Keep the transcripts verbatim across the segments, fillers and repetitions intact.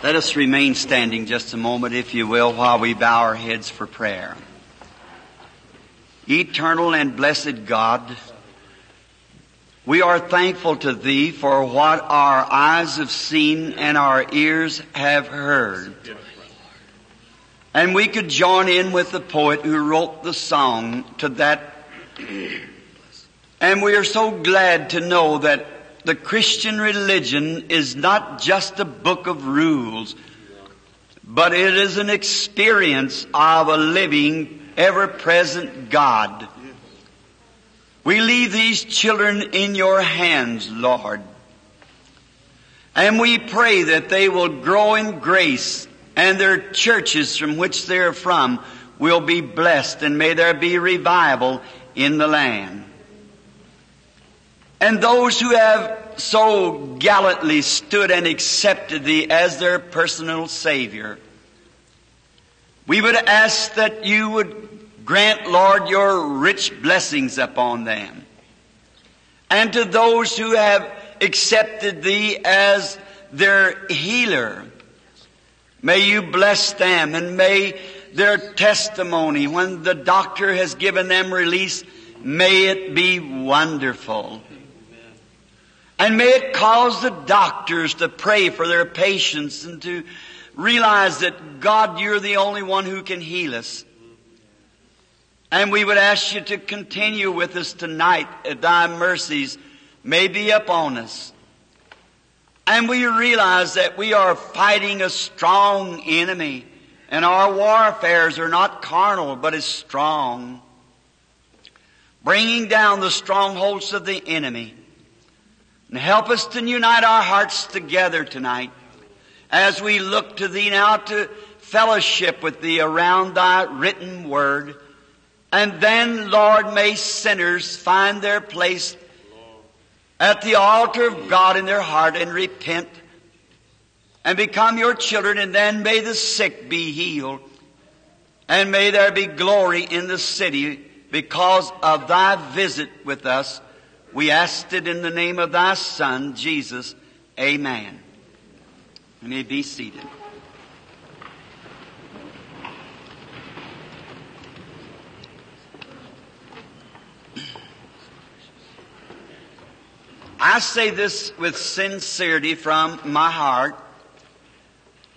Let us remain standing just a moment, if you will, while we bow our heads for prayer. Eternal and blessed God, we are thankful to Thee for what our eyes have seen and our ears have heard. And we could join in with the poet who wrote the song to that. And we are so glad to know that the Christian religion is not just a book of rules, but it is an experience of a living, ever-present God. We leave these children in your hands, Lord, and we pray that they will grow in grace and their churches from which they are from will be blessed, and may there be revival in the land. And those who have so gallantly stood and accepted Thee as their personal Savior, we would ask that You would grant, Lord, Your rich blessings upon them. And to those who have accepted Thee as their healer, may You bless them, and may their testimony, when the doctor has given them release, may it be wonderful. And may it cause the doctors to pray for their patients and to realize that, God, You're the only one who can heal us. And we would ask You to continue with us tonight, that Thy mercies may be upon us. And we realize that we are fighting a strong enemy, and our warfares are not carnal, but is strong, bringing down the strongholds of the enemy. And help us to unite our hearts together tonight as we look to Thee now to fellowship with Thee around Thy written Word. And then, Lord, may sinners find their place at the altar of God in their heart and repent and become Your children. And then may the sick be healed, and may there be glory in the city because of Thy visit with us. We asked it in the name of Thy Son, Jesus. Amen. You may be seated. I say this with sincerity from my heart.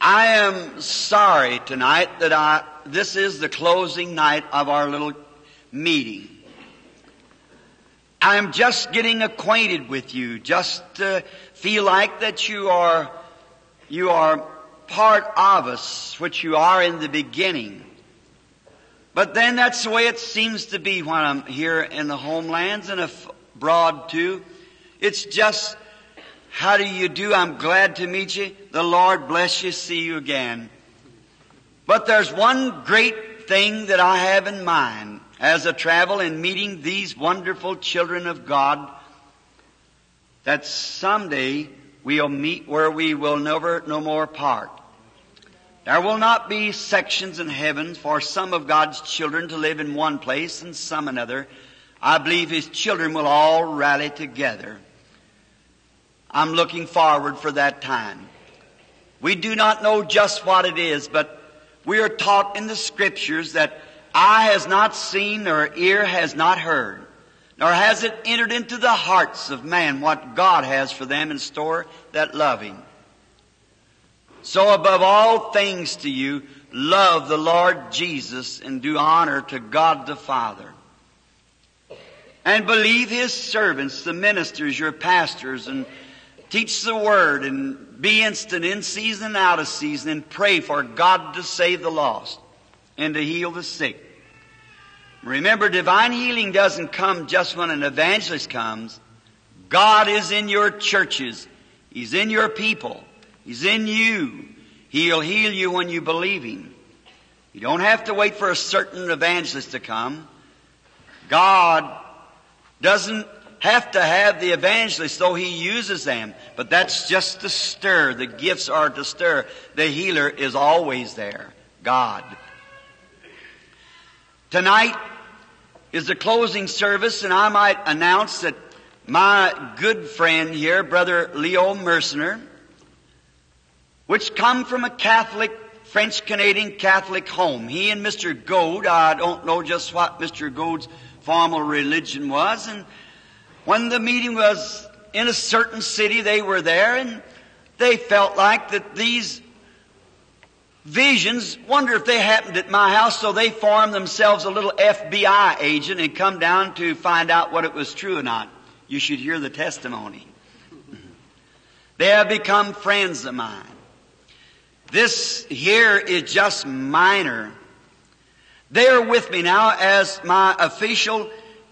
I am sorry tonight that I, this is the closing night of our little meeting. I am just getting acquainted with you, just uh, feel like that you are, you are part of us, which you are in the beginning. But then that's the way it seems to be when I'm here in the homelands and abroad too. It's just, how do you do? I'm glad to meet you. The Lord bless you. See you again. But there's one great thing that I have in mind. As I travel and meeting these wonderful children of God, that someday we'll meet where we will never no more part. There will not be sections in heaven for some of God's children to live in one place and some another. I believe His children will all rally together. I'm looking forward for that time. We do not know just what it is, but we are taught in the Scriptures that eye has not seen, nor ear has not heard, nor has it entered into the hearts of man what God has for them in store that love Him. So above all things to you, love the Lord Jesus and do honor to God the Father. And believe His servants, the ministers, your pastors, and teach the Word, and be instant in season and out of season, and pray for God to save the lost and to heal the sick. Remember, divine healing doesn't come just when an evangelist comes. God is in your churches. He's in your people. He's in you. He'll heal you when you believe Him. You don't have to wait for a certain evangelist to come. God doesn't have to have the evangelist, though He uses them. But that's just the stir. The gifts are to stir. The healer is always there, God. Tonight is the closing service, and I might announce that my good friend here, Brother Leo Mercener, which come from a Catholic, French-Canadian Catholic home. He and Mister Goad, I don't know just what Mister Goad's formal religion was, and when the meeting was in a certain city, they were there, and they felt like that these visions, wonder if they happened at my house, so they formed themselves a little F B I agent and come down to find out what it was true or not. You should hear the testimony. They have become friends of mine. This here is just minor. They are with me now as my official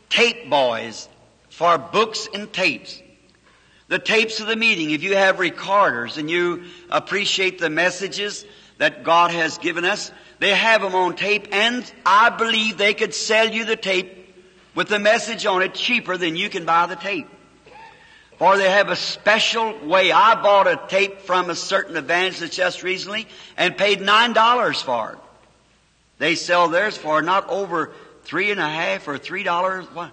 tape boys for books and tapes. The tapes of the meeting, if you have recorders and you appreciate the messages that God has given us, they have them on tape, and I believe they could sell you the tape with the message on it cheaper than you can buy the tape. Or they have a special way. I bought a tape from a certain evangelist just recently and paid nine dollars for it. They sell theirs for not over three and a half or three dollars. What?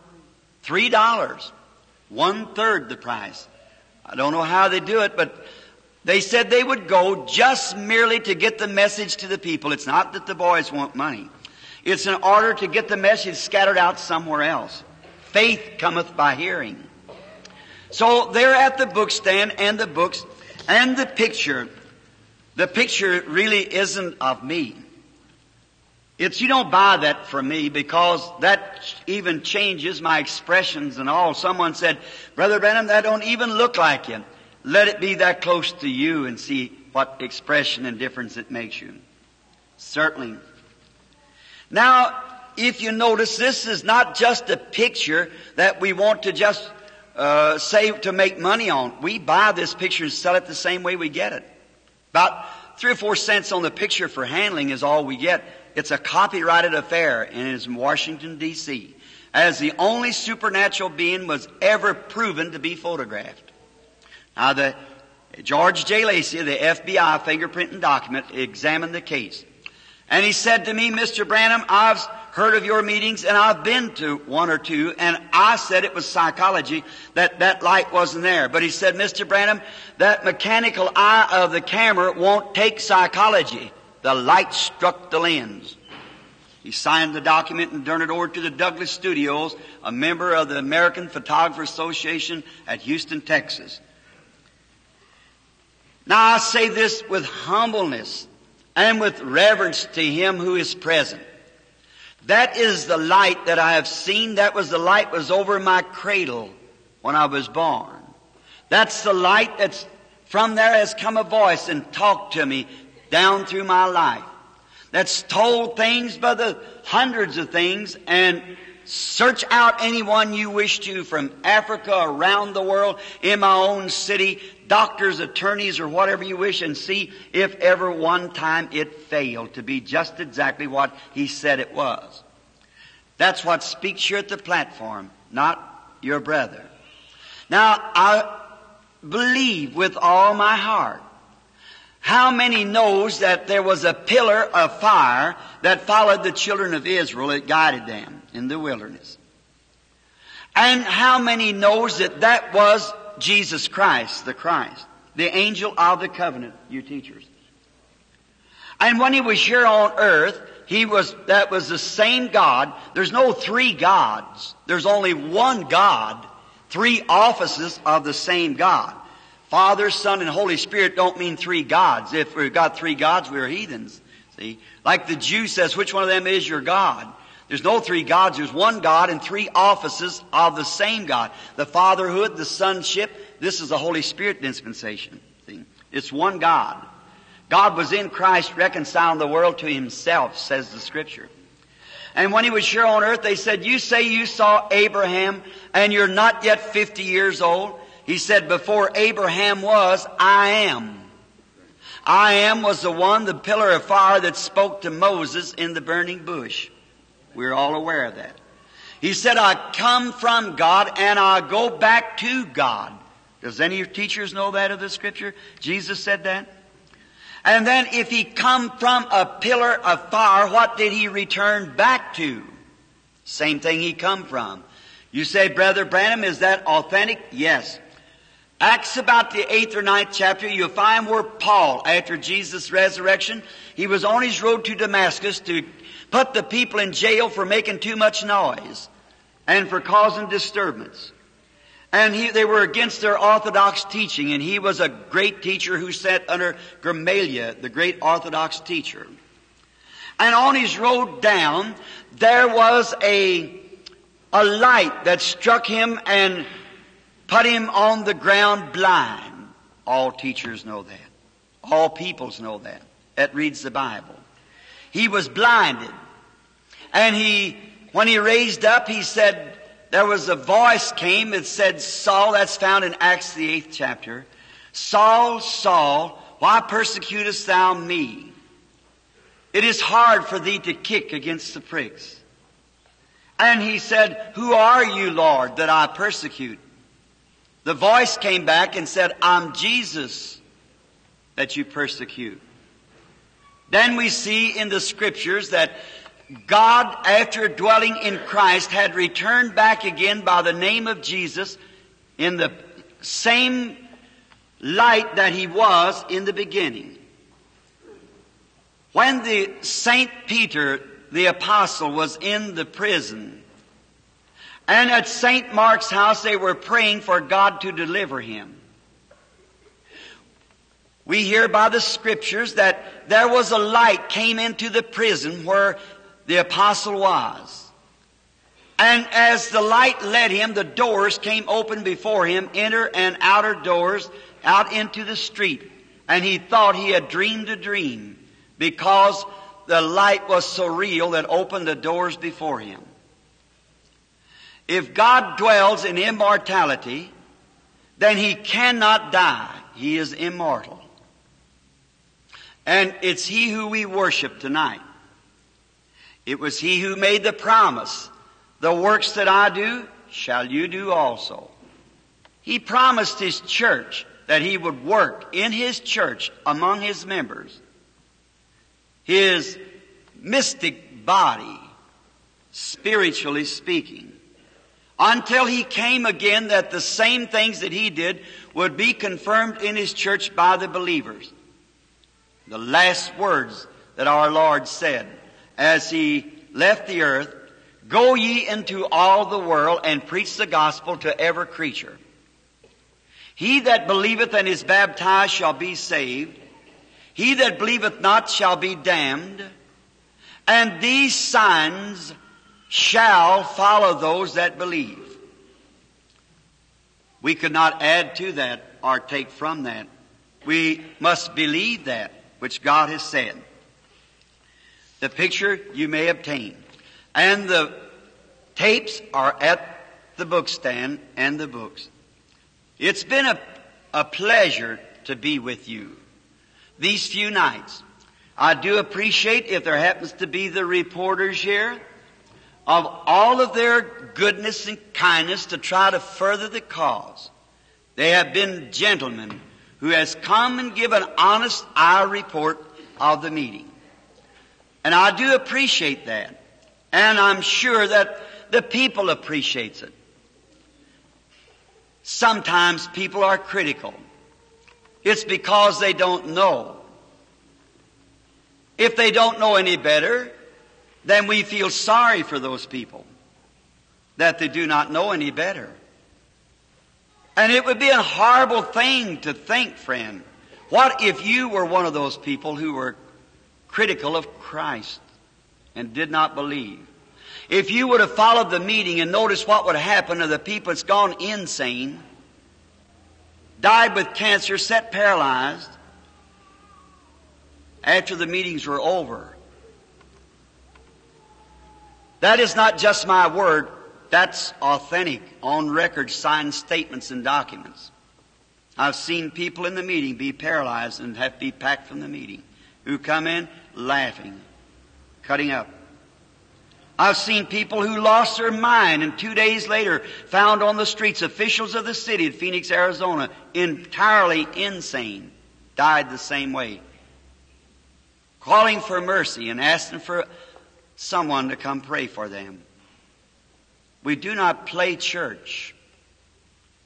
Three dollars. One third the price. I don't know how they do it, but they said they would go just merely to get the message to the people. It's not that the boys want money. It's in order to get the message scattered out somewhere else. Faith cometh by hearing. So they're at the book stand, and the books and the picture. The picture really isn't of me. It's, you don't buy that from me, because that even changes my expressions and all. Someone said, "Brother Branham, that don't even look like you." Let it be that close to you and see what expression and difference it makes you. Certainly. Now, if you notice, this is not just a picture that we want to just Uh, say to make money on. We buy this picture and sell it the same way we get it. About three or four cents on the picture for handling is all we get. It's a copyrighted affair, and it's in Washington, D C, as the only supernatural being was ever proven to be photographed. Now, the George J. Lacy, the F B I fingerprinting document, examined the case. And he said to me, "Mister Branham, I've heard of your meetings, and I've been to one or two, and I said it was psychology, that that light wasn't there." But he said, "Mister Branham, that mechanical eye of the camera won't take psychology. The light struck the lens." He signed the document and turned it over to the Douglas Studios, a member of the American Photographer Association at Houston, Texas. Now I say this with humbleness and with reverence to Him who is present. That is the light that I have seen. That was the light was over my cradle when I was born. That's the light that's from there has come a voice and talked to me down through my life. That's told things by the hundreds of things, and search out anyone you wish to from Africa, around the world, in my own city, doctors, attorneys, or whatever you wish, and see if ever one time it failed to be just exactly what He said it was. That's what speaks here at the platform, not your brother. Now, I believe with all my heart. How many knows that there was a pillar of fire that followed the children of Israel, it guided them in the wilderness? And how many knows that that was Jesus Christ, the Christ, the angel of the covenant, you teachers? And when He was here on earth, He was, that was the same God. There's no three gods. There's only one God, three offices of the same God. Father, Son, and Holy Spirit don't mean three gods. If we've got three gods, we're heathens. See? Like the Jew says, which one of them is your God? There's no three gods. There's one God and three offices of the same God. The fatherhood, the sonship, this is the Holy Spirit dispensation. See? It's one God. God was in Christ reconciling the world to Himself, says the Scripture. And when He was here on earth, they said, "You say you saw Abraham and you're not yet fifty years old." He said, "Before Abraham was, I am." I am was the one, the pillar of fire that spoke to Moses in the burning bush. We're all aware of that. He said, "I come from God and I go back to God." Does any of your teachers know that of the Scripture? Jesus said that. And then if He come from a pillar of fire, what did He return back to? Same thing He come from. You say, "Brother Branham, is that authentic?" Yes. Acts about the eighth or ninth chapter, you'll find where Paul, after Jesus' resurrection, he was on his road to Damascus to put the people in jail for making too much noise and for causing disturbance. And he, they were against their orthodox teaching, and he was a great teacher who sat under Gamaliel, the great orthodox teacher. And on his road down, there was a, a light that struck him and put him on the ground blind. All teachers know that. All peoples know that. That reads the Bible. He was blinded. And he, when he raised up, he said, there was a voice came that said, Saul, that's found in Acts the eighth chapter. Saul, Saul, why persecutest thou me? It is hard for thee to kick against the pricks. And he said, who are you, Lord, that I persecute? The voice came back and said, I'm Jesus that you persecute. Then we see in the Scriptures that God, after dwelling in Christ, had returned back again by the name of Jesus in the same light that he was in the beginning. When the Saint Peter, the apostle, was in the prison, and at Saint Mark's house they were praying for God to deliver him. We hear by the Scriptures that there was a light came into the prison where the apostle was. And as the light led him, the doors came open before him, inner and outer doors, out into the street. And he thought he had dreamed a dream because the light was so real that opened the doors before him. If God dwells in immortality, then he cannot die. He is immortal. And it's he who we worship tonight. It was he who made the promise, the works that I do, shall you do also. He promised his church that he would work in his church among his members. His mystic body, spiritually speaking, until he came again that the same things that he did would be confirmed in his church by the believers. The last words that our Lord said, as he left the earth, go ye into all the world and preach the gospel to every creature. He that believeth and is baptized shall be saved. He that believeth not shall be damned. And these signs shall follow those that believe. We could not add to that or take from that. We must believe that which God has said. The picture you may obtain. And the tapes are at the book stand and the books. It's been a, a pleasure to be with you these few nights. I do appreciate if there happens to be the reporters here of all of their goodness and kindness to try to further the cause. They have been gentlemen who has come and given an honest eye report of the meeting. And I do appreciate that. And I'm sure that the people appreciates it. Sometimes people are critical. It's because they don't know. If they don't know any better, then we feel sorry for those people that they do not know any better. And it would be a horrible thing to think, friend. What if you were one of those people who were critical of Christ and did not believe? If you would have followed the meeting and noticed what would happen to the people that's gone insane, died with cancer, sat paralyzed, after the meetings were over. That is not just my word, that's authentic, on record, signed statements and documents. I've seen people in the meeting be paralyzed and have to be packed from the meeting, who come in laughing, cutting up. I've seen people who lost their mind and two days later found on the streets officials of the city of Phoenix, Arizona, entirely insane, died the same way, calling for mercy and asking for someone to come pray for them. We do not play church.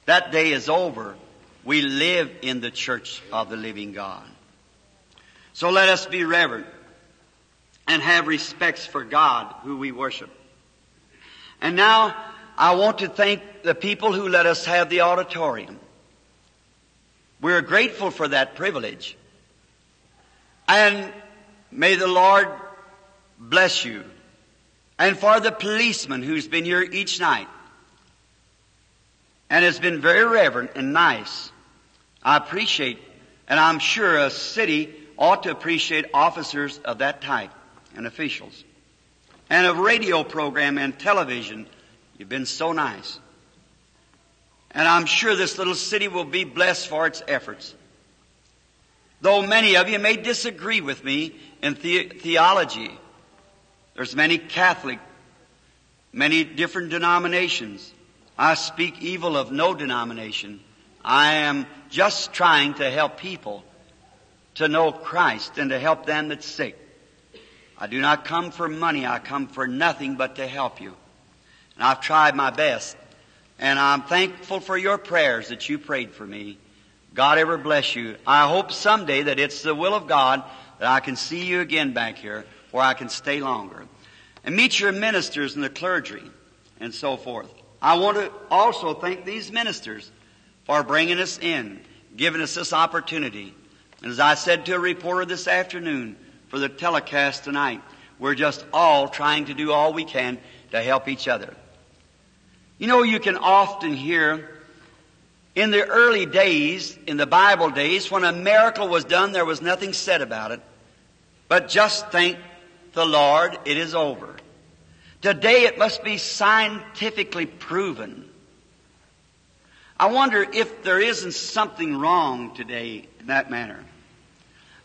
That day is over. We live in the church of the living God. So let us be reverent and have respects for God who we worship. And now I want to thank the people who let us have the auditorium. We're grateful for that privilege. And may the Lord bless you. And for the policeman who's been here each night and has been very reverent and nice. I appreciate, and I'm sure a city ought to appreciate officers of that type and officials. And a radio program and television, you've been so nice. And I'm sure this little city will be blessed for its efforts. Though many of you may disagree with me in the- theology. There's many Catholic, many different denominations. I speak evil of no denomination. I am just trying to help people to know Christ and to help them that's sick. I do not come for money. I come for nothing but to help you. And I've tried my best. And I'm thankful for your prayers that you prayed for me. God ever bless you. I hope someday that it's the will of God that I can see you again back here where I can stay longer. And meet your ministers and the clergy and so forth. I want to also thank these ministers for bringing us in, giving us this opportunity. And as I said to a reporter this afternoon for the telecast tonight, we're just all trying to do all we can to help each other. You know, you can often hear in the early days, in the Bible days, when a miracle was done, there was nothing said about it. But just thank the Lord, it is over. Today it must be scientifically proven. I wonder if there isn't something wrong today in that manner.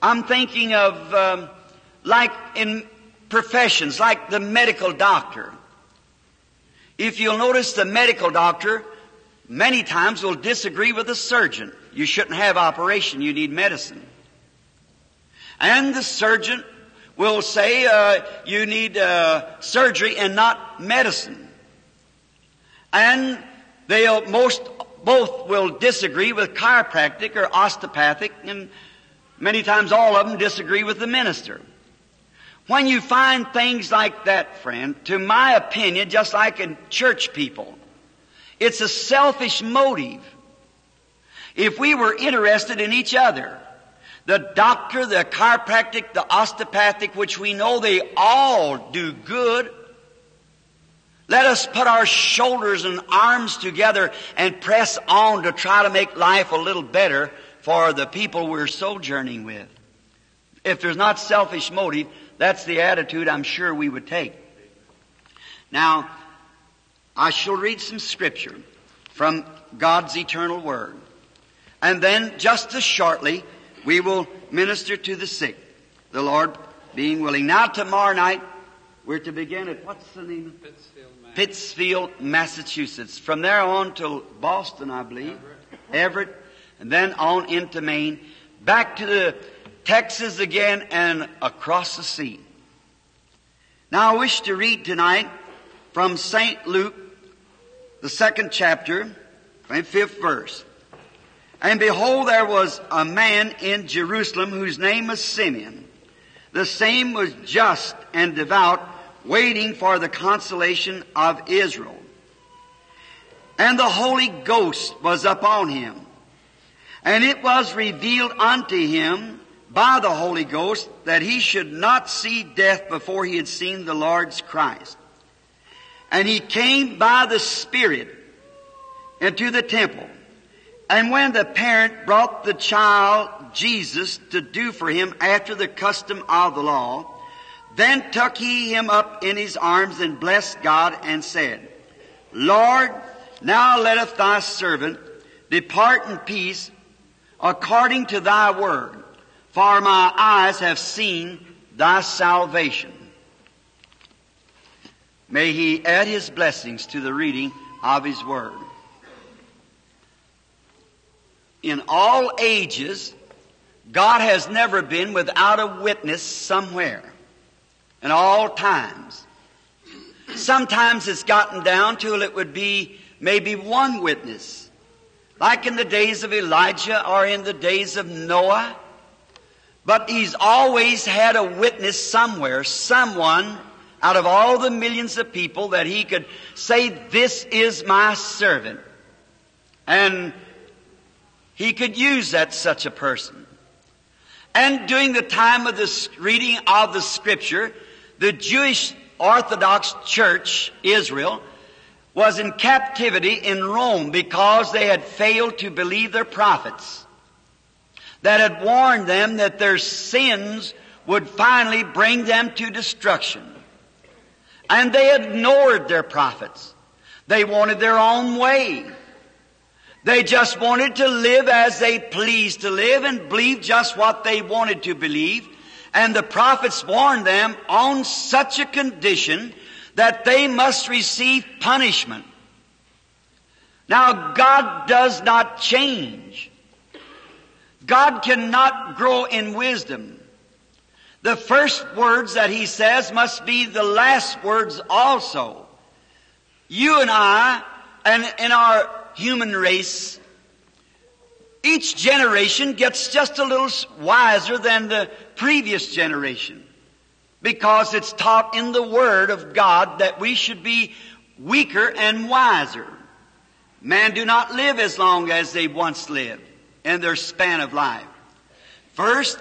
I'm thinking of um, like in professions, like the medical doctor. If you'll notice, the medical doctor many times will disagree with the surgeon. You shouldn't have operation, you need medicine. And the surgeon will say uh, you need uh, surgery and not medicine. And they'll most both will disagree with chiropractic or osteopathic, and many times all of them disagree with the minister. When you find things like that, friend, to my opinion, just like in church people, it's a selfish motive. If we were interested in each other, the doctor, the chiropractic, the osteopathic, which we know they all do good. Let us put our shoulders and arms together and press on to try to make life a little better for the people we're sojourning with. If there's not selfish motive, that's the attitude I'm sure we would take. Now, I shall read some scripture from God's eternal word. And then, just as shortly, we will minister to the sick, the Lord being willing. Now, tomorrow night, we're to begin at, what's the name of Pittsfield, Pittsfield, Massachusetts. From there on till Boston, I believe, Everett. Everett, and then on into Maine, back to the Texas again and across the sea. Now, I wish to read tonight from Saint Luke, the second chapter, and fifth verse. And behold, there was a man in Jerusalem whose name was Simeon. The same was just and devout, waiting for the consolation of Israel. And the Holy Ghost was upon him. And it was revealed unto him by the Holy Ghost that he should not see death before he had seen the Lord's Christ. And he came by the Spirit into the temple. And when the parent brought the child Jesus to do for him after the custom of the law, then took he him up in his arms and blessed God and said, Lord, now letteth thy servant depart in peace according to thy word, for my eyes have seen thy salvation. May he add his blessings to the reading of his word. In all ages, God has never been without a witness somewhere, in all times. Sometimes it's gotten down till it would be maybe one witness. like in the days of Elijah or in the days of Noah. But he's always had a witness somewhere, someone out of all the millions of people that he could say, this is my servant. And he could use that such a person. And during the time of this reading of the Scripture, the Jewish Orthodox Church, Israel, was in captivity in Rome because they had failed to believe their prophets that had warned them that their sins would finally bring them to destruction. And they ignored their prophets. They wanted their own way. They just wanted to live as they pleased to live and believe just what they wanted to believe. And the prophets warned them on such a condition that they must receive punishment. Now, God does not change. God cannot grow in wisdom. The first words that He says must be the last words also. You and I, and in our human race, each generation gets just a little wiser than the previous generation because it's taught in the Word of God that we should be weaker and wiser. Men do not live as long as they once lived in their span of life. First,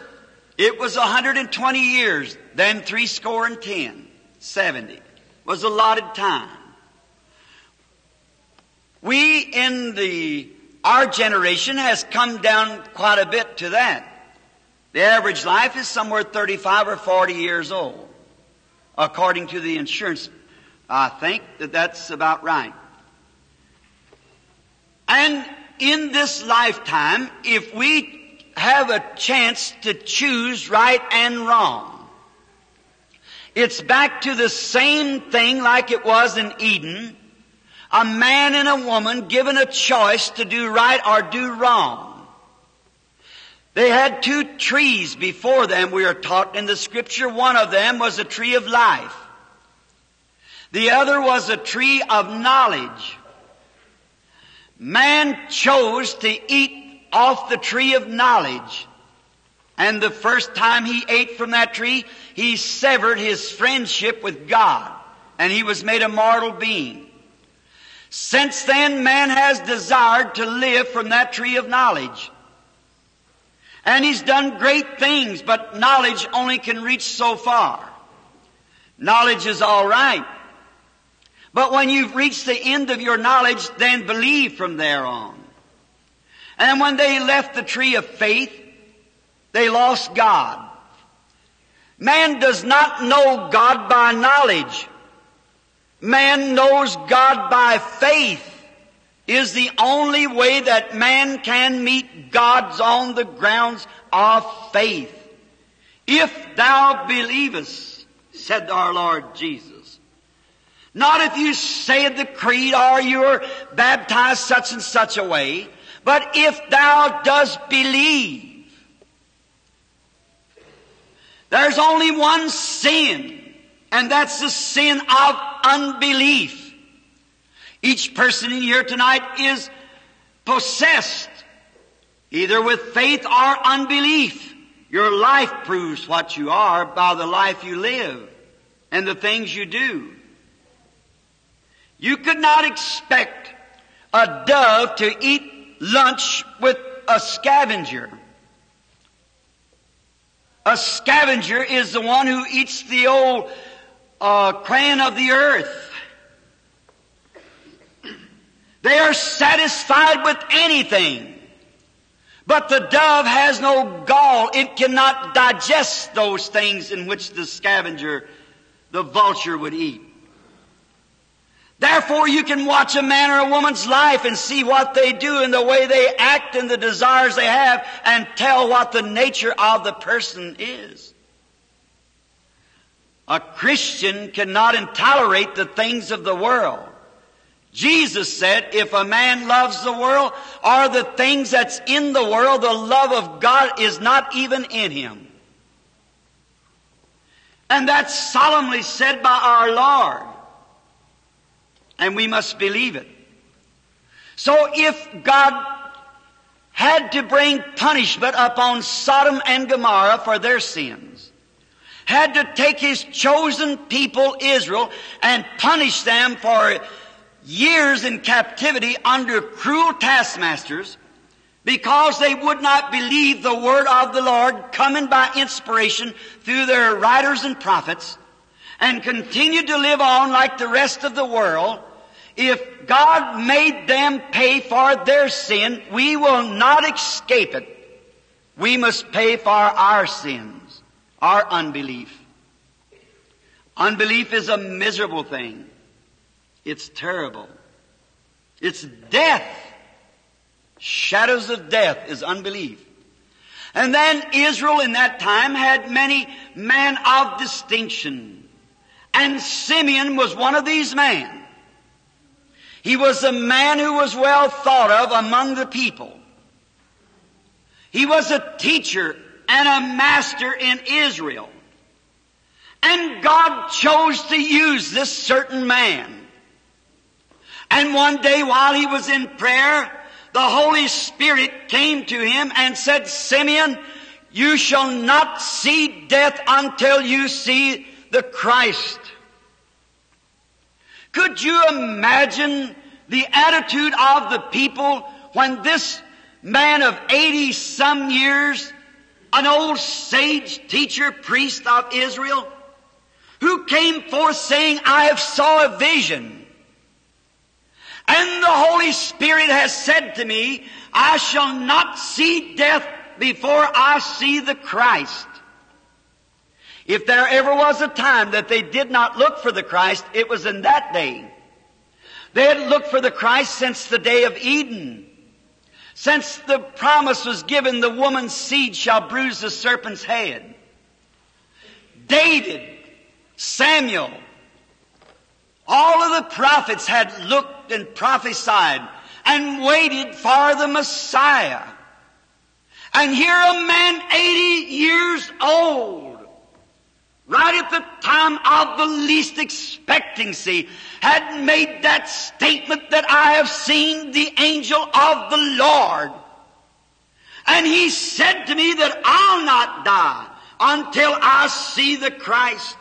it was one hundred twenty years, then three score and ten, seventy was allotted time. We in the, our generation has come down quite a bit to that. The average life is somewhere thirty-five or forty years old, according to the insurance. I think that that's about right. And in this lifetime, if we have a chance to choose right and wrong, it's back to the same thing like it was in Eden. A man and a woman given a choice to do right or do wrong. They had two trees before them, we are taught in the Scripture. One of them was a tree of life. The other was a tree of knowledge. Man chose to eat off the tree of knowledge. And the first time he ate from that tree, he severed his friendship with God. And he was made a mortal being. Since then, man has desired to live from that tree of knowledge. And he's done great things, but knowledge only can reach so far. Knowledge is all right. But when you've reached the end of your knowledge, then believe from there on. And when they left the tree of faith, they lost God. Man does not know God by knowledge. Man knows God by faith is the only way that man can meet God's on the grounds of faith. If thou believest, said our Lord Jesus. Not if you say the creed or you're baptized such and such a way, but if thou dost believe. There's only one sin, and that's the sin of unbelief. Each person in here tonight is possessed either with faith or unbelief. Your life proves what you are by the life you live and the things you do. You could not expect a dove to eat lunch with a scavenger. A scavenger is the one who eats the old Uh, crayon of the earth. They are satisfied with anything. But the dove has no gall. It cannot digest those things in which the scavenger, the vulture, would eat. Therefore, you can watch a man or a woman's life and see what they do and the way they act and the desires they have and tell what the nature of the person is. A Christian cannot intolerate the things of the world. Jesus said, if a man loves the world or the things that's in the world, the love of God is not even in him. And that's solemnly said by our Lord. And we must believe it. So if God had to bring punishment upon Sodom and Gomorrah for their sins, had to take his chosen people, Israel, and punish them for years in captivity under cruel taskmasters because they would not believe the word of the Lord coming by inspiration through their writers and prophets, and continued to live on like the rest of the world. If God made them pay for their sin, we will not escape it. We must pay for our sins, our unbelief. Unbelief is a miserable thing. It's terrible. It's death. Shadows of death is unbelief. And then Israel in that time had many men of distinction. And Simeon was one of these men. He was a man who was well thought of among the people. He was a teacher and a master in Israel. And God chose to use this certain man. And one day while he was in prayer, the Holy Spirit came to him and said, "Simeon, you shall not see death until you see the Christ." Could you imagine the attitude of the people when this man of eighty-some years, an old sage, teacher, priest of Israel, who came forth saying, "I have saw a vision, and the Holy Spirit has said to me, I shall not see death before I see the Christ." If there ever was a time that they did not look for the Christ, it was in that day. They had looked for the Christ since the day of Eden. Since the promise was given, the woman's seed shall bruise the serpent's head. David, Samuel, all of the prophets had looked and prophesied and waited for the Messiah. And here a man eighty years old, right at the time of the least expectancy, had made that statement that I have seen the angel of the Lord. And he said to me that I'll not die until I see the Christ.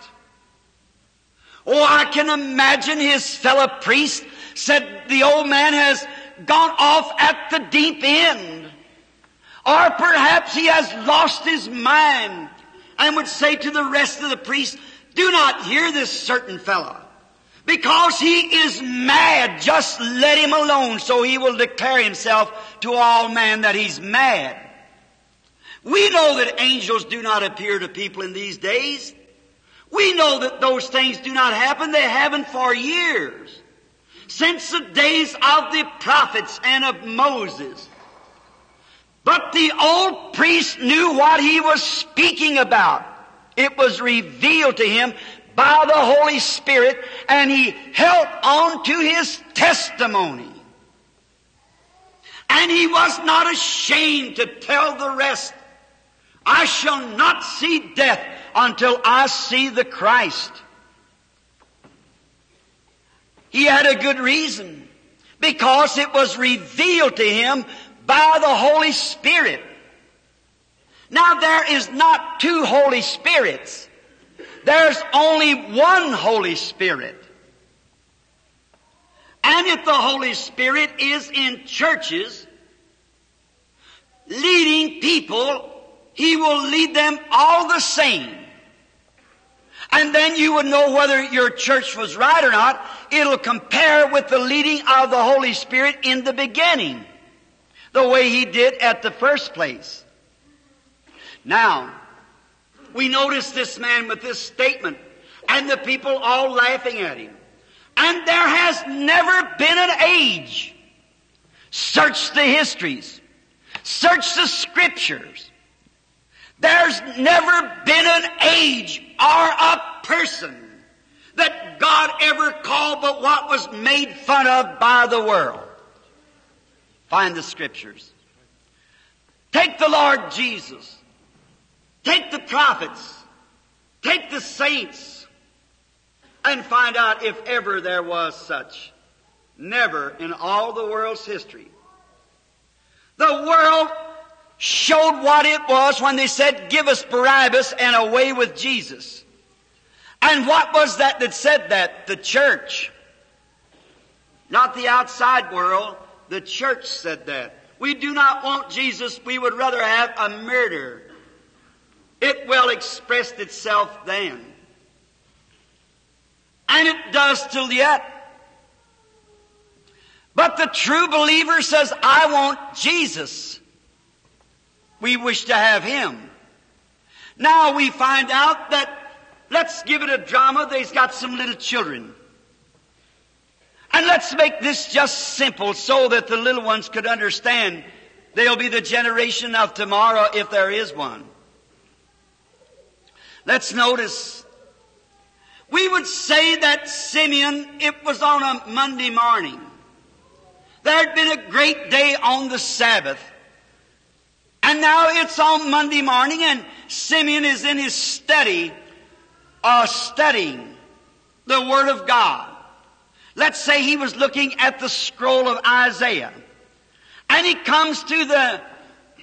Oh, I can imagine his fellow priest said the old man has gone off at the deep end. Or perhaps he has lost his mind, and would say to the rest of the priests, "Do not hear this certain fellow, because he is mad. Just let him alone, so he will declare himself to all man that he's mad." We know that angels do not appear to people in these days. We know that those things do not happen. They haven't for years, since the days of the prophets and of Moses. But the old priest knew what he was speaking about. It was revealed to him by the Holy Spirit, and he held on to his testimony. And he was not ashamed to tell the rest, "I shall not see death until I see the Christ." He had a good reason, because it was revealed to him by the Holy Spirit. Now, there is not two Holy Spirits. There's only one Holy Spirit. And if the Holy Spirit is in churches leading people, he will lead them all the same. And then you would know whether your church was right or not. It'll compare with the leading of the Holy Spirit in the beginning, the way he did at the first place. Now, we notice this man with this statement, and the people all laughing at him. And there has never been an age. Search the histories. Search the scriptures. There's never been an age or a person that God ever called but what was made fun of by the world. Find the scriptures. Take the Lord Jesus. Take the prophets. Take the saints. And find out if ever there was such. Never in all the world's history. The world showed what it was when they said, give us Barabbas and away with Jesus. And what was that that said that? The church. Not the outside world. The church said that. We do not want Jesus. We would rather have a murderer. It well expressed itself then. And it does till yet. But the true believer says, I want Jesus. We wish to have him. Now we find out that, let's give it a drama, they've got some little children. And let's make this just simple so that the little ones could understand. They'll be the generation of tomorrow if there is one. Let's notice. We would say that Simeon, it was on a Monday morning. There had been a great day on the Sabbath. And now it's on Monday morning and Simeon is in his study, uh, studying the Word of God. Let's say he was looking at the scroll of Isaiah. And he comes to the,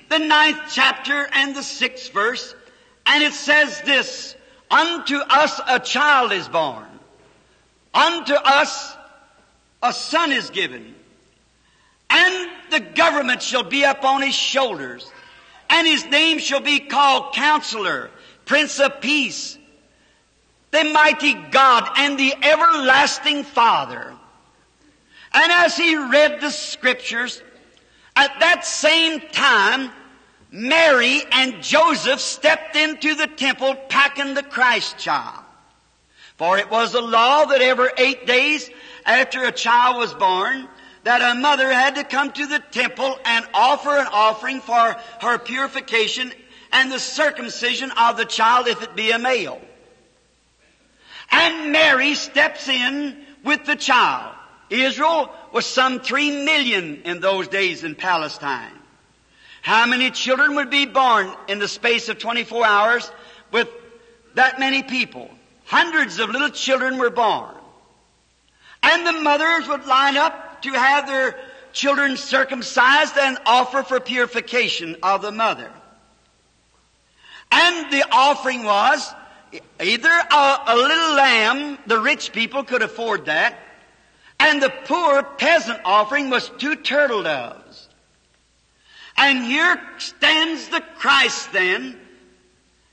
the ninth chapter and the sixth verse. And it says this, unto us a child is born. Unto us a son is given. And the government shall be upon his shoulders. And his name shall be called Counselor, Prince of Peace, the mighty God and the everlasting Father. And as he read the scriptures, at that same time, Mary and Joseph stepped into the temple packing the Christ child. For it was the law that every eight days after a child was born, that a mother had to come to the temple and offer an offering for her purification and the circumcision of the child if it be a male. And Mary steps in with the child. Israel was some three million in those days in Palestine. How many children would be born in the space of twenty-four hours with that many people? Hundreds of little children were born. And the mothers would line up to have their children circumcised and offer for purification of the mother. And the offering was either a, a little lamb, the rich people could afford that, and the poor peasant offering was two turtle doves. And here stands the Christ then.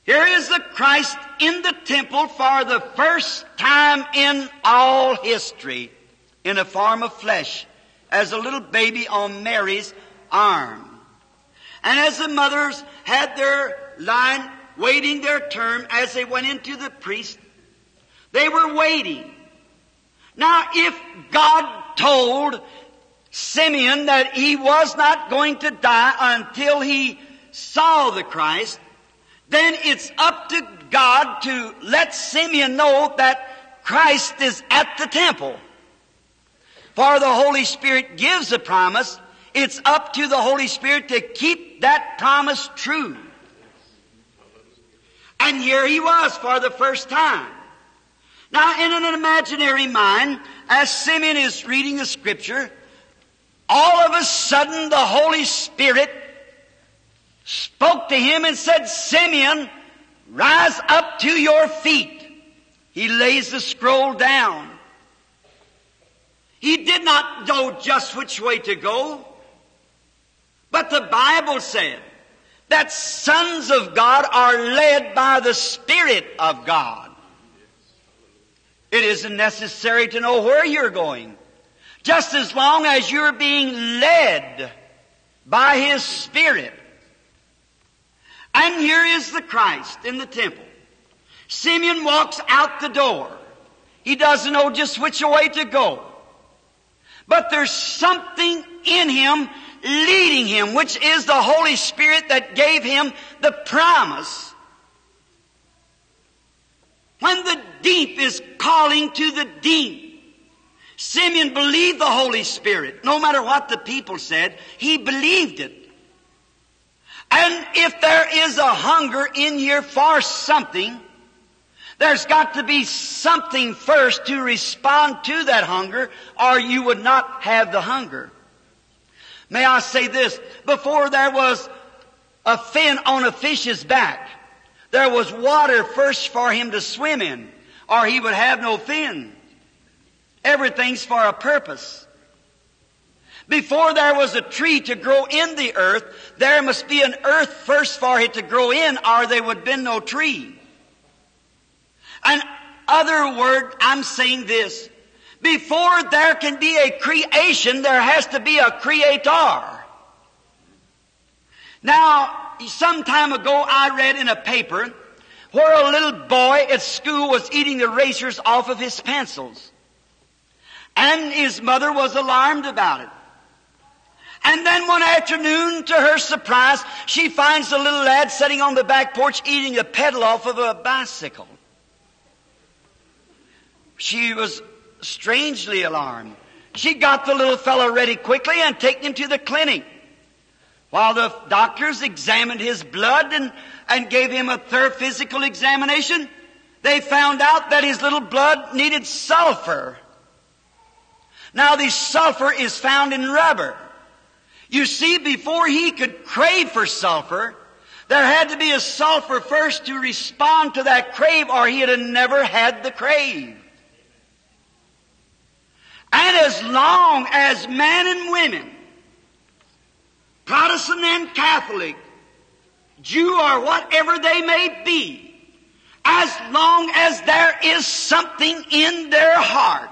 Here is the Christ in the temple for the first time in all history, in a form of flesh, as a little baby on Mary's arm. And as the mothers had their line waiting their term as they went into the priest. They were waiting. Now, if God told Simeon that he was not going to die until he saw the Christ, then it's up to God to let Simeon know that Christ is at the temple. For the Holy Spirit gives a promise. It's up to the Holy Spirit to keep that promise true. And here he was for the first time. Now, in an imaginary mind, as Simeon is reading the scripture, all of a sudden the Holy Spirit spoke to him and said, Simeon, rise up to your feet. He lays the scroll down. He did not know just which way to go, but the Bible said, that sons of God are led by the Spirit of God. It isn't necessary to know where you're going. Just as long as you're being led by His Spirit. And here is the Christ in the temple. Simeon walks out the door. He doesn't know just which way to go. But there's something in him leading him, which is the Holy Spirit that gave him the promise. When the deep is calling to the deep, Simeon believed the Holy Spirit. No matter what the people said, he believed it. And if there is a hunger in here for something, there's got to be something first to respond to that hunger, or you would not have the hunger. May I say this? Before there was a fin on a fish's back, there was water first for him to swim in, or he would have no fin. Everything's for a purpose. Before there was a tree to grow in the earth, there must be an earth first for it to grow in, or there would be no tree. In other words, I'm saying this. Before there can be a creation, there has to be a creator. Now, some time ago I read in a paper where a little boy at school was eating the erasers off of his pencils. And his mother was alarmed about it. And then one afternoon, to her surprise, she finds the little lad sitting on the back porch eating the pedal off of a bicycle. She was strangely alarmed. She got the little fellow ready quickly and taken him to the clinic, while the doctors examined his blood and, and gave him a thorough physical examination. They found out that his little blood needed sulfur. Now, this sulfur is found in rubber. You see, before he could crave for sulfur, there had to be a sulfur first to respond to that crave, or he'd have never had the crave. And as long as men and women, Protestant and Catholic, Jew or whatever they may be, as long as there is something in their heart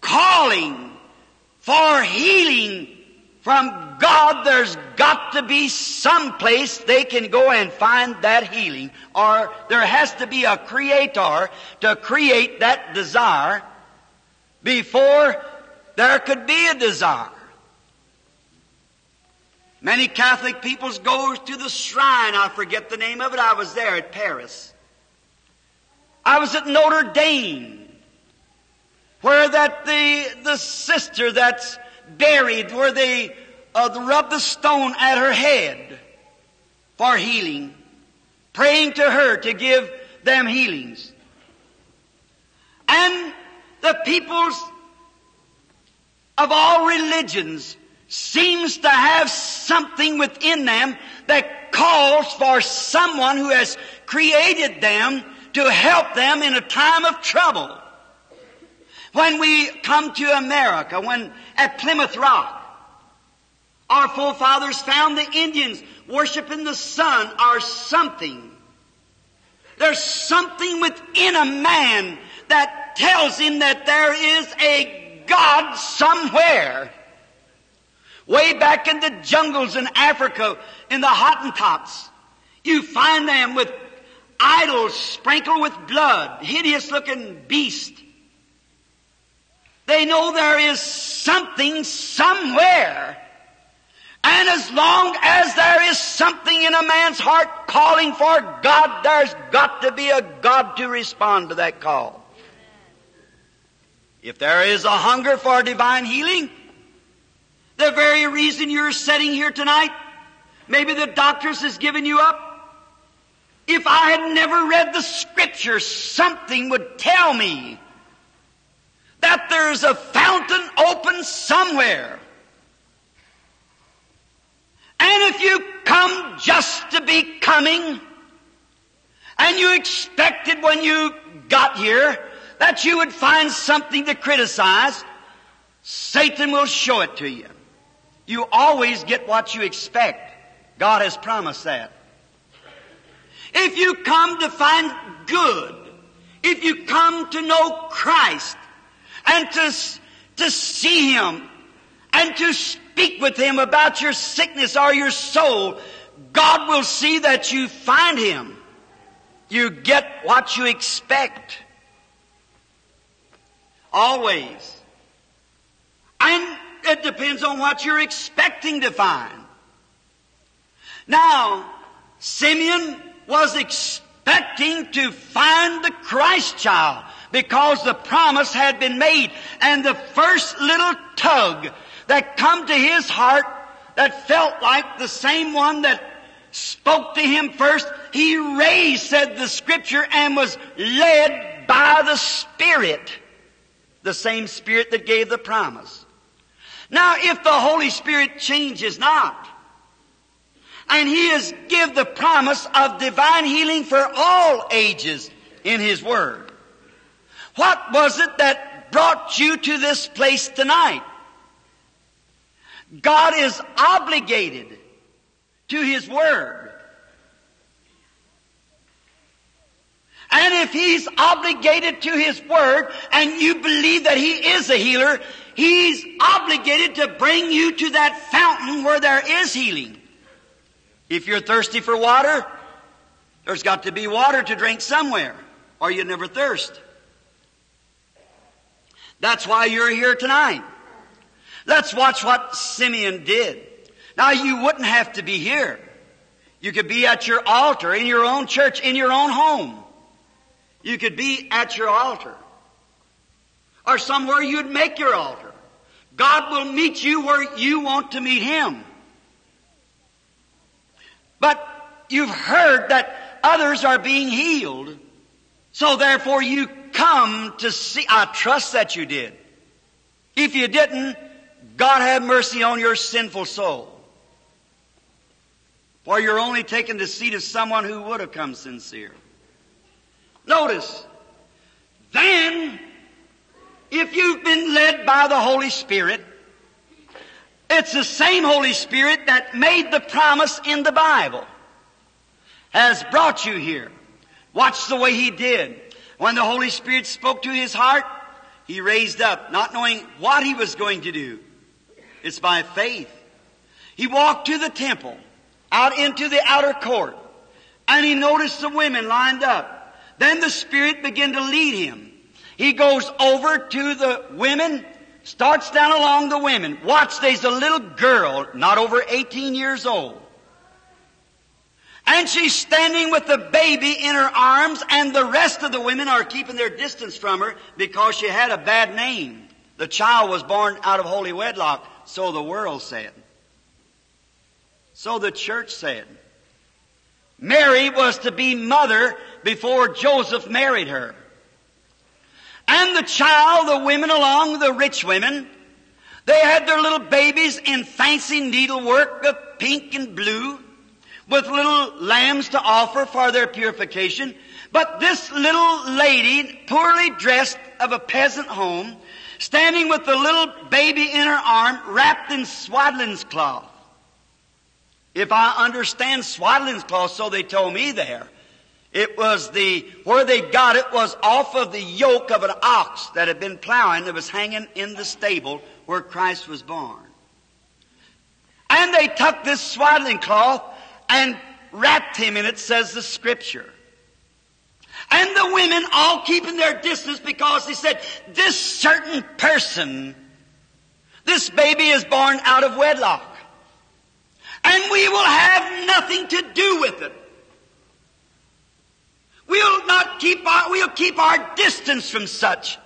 calling for healing from God, there's got to be some place they can go and find that healing, or there has to be a creator to create that desire before there could be a desire. Many Catholic peoples go to the shrine. I forget the name of it. I was there at Paris. I was at Notre Dame, where that the, the sister that's buried, where they uh, rubbed the stone at her head for healing, praying to her to give them healings. And the peoples of all religions seems to have something within them that calls for someone who has created them to help them in a time of trouble. When we come to America, when at Plymouth Rock, our forefathers found the Indians worshiping the sun or something. There's something within a man that tells him that there is a God somewhere. Way back in the jungles in Africa, in the Hottentots, you find them with idols sprinkled with blood, hideous-looking beasts. They know there is something somewhere. And as long as there is something in a man's heart calling for God, there's got to be a God to respond to that call. If there is a hunger for divine healing, the very reason you're sitting here tonight, maybe the doctors has given you up. If I had never read the Scripture, something would tell me that there's a fountain open somewhere. And if you come just to be coming, and you expected when you got here that you would find something to criticize, Satan will show it to you. You always get what you expect. God has promised that. If you come to find good, if you come to know Christ, and to, to see Him, and to speak with Him about your sickness or your soul, God will see that you find Him. You get what you expect. Always. And it depends on what you're expecting to find. Now, Simeon was expecting to find the Christ child, because the promise had been made, and the first little tug that come to his heart that felt like the same one that spoke to him first, he raised, said the Scripture, and was led by the Spirit, the same Spirit that gave the promise. Now, if the Holy Spirit changes not, and He is give the promise of divine healing for all ages in His Word, what was it that brought you to this place tonight? God is obligated to His Word. And if He's obligated to His Word, and you believe that He is a healer, He's obligated to bring you to that fountain where there is healing. If you're thirsty for water, there's got to be water to drink somewhere, or you'd never thirst. That's why you're here tonight. Let's watch what Simeon did. Now, you wouldn't have to be here. You could be at your altar, in your own church, in your own home. You could be at your altar, or somewhere you'd make your altar. God will meet you where you want to meet Him. But you've heard that others are being healed, so therefore you come to see. I trust that you did. If you didn't, God have mercy on your sinful soul, for you're only taking the seat of someone who would have come sincere. Notice, then, if you've been led by the Holy Spirit, it's the same Holy Spirit that made the promise in the Bible, has brought you here. Watch the way He did. When the Holy Spirit spoke to his heart, he raised up, not knowing what he was going to do. It's by faith. He walked to the temple, out into the outer court, and he noticed the women lined up. Then the Spirit began to lead him. He goes over to the women, starts down along the women. Watch, there's a little girl, not over eighteen years old. And she's standing with the baby in her arms, and the rest of the women are keeping their distance from her because she had a bad name. The child was born out of holy wedlock, so the world said. So the church said. Mary was to be mother before Joseph married her. And the child, the women along, the rich women, they had their little babies in fancy needlework of pink and blue, with little lambs to offer for their purification. But this little lady, poorly dressed of a peasant home, standing with the little baby in her arm, wrapped in swaddling cloth. If I understand swaddling cloth, so they told me there, it was the, where they got it was off of the yoke of an ox that had been plowing, that was hanging in the stable where Christ was born. And they took this swaddling cloth and wrapped him in it, says the Scripture. And the women all keeping their distance, because they said, this certain person, this baby is born out of wedlock, and we will have nothing to do with it. We'll not keep our, we'll keep our distance from such.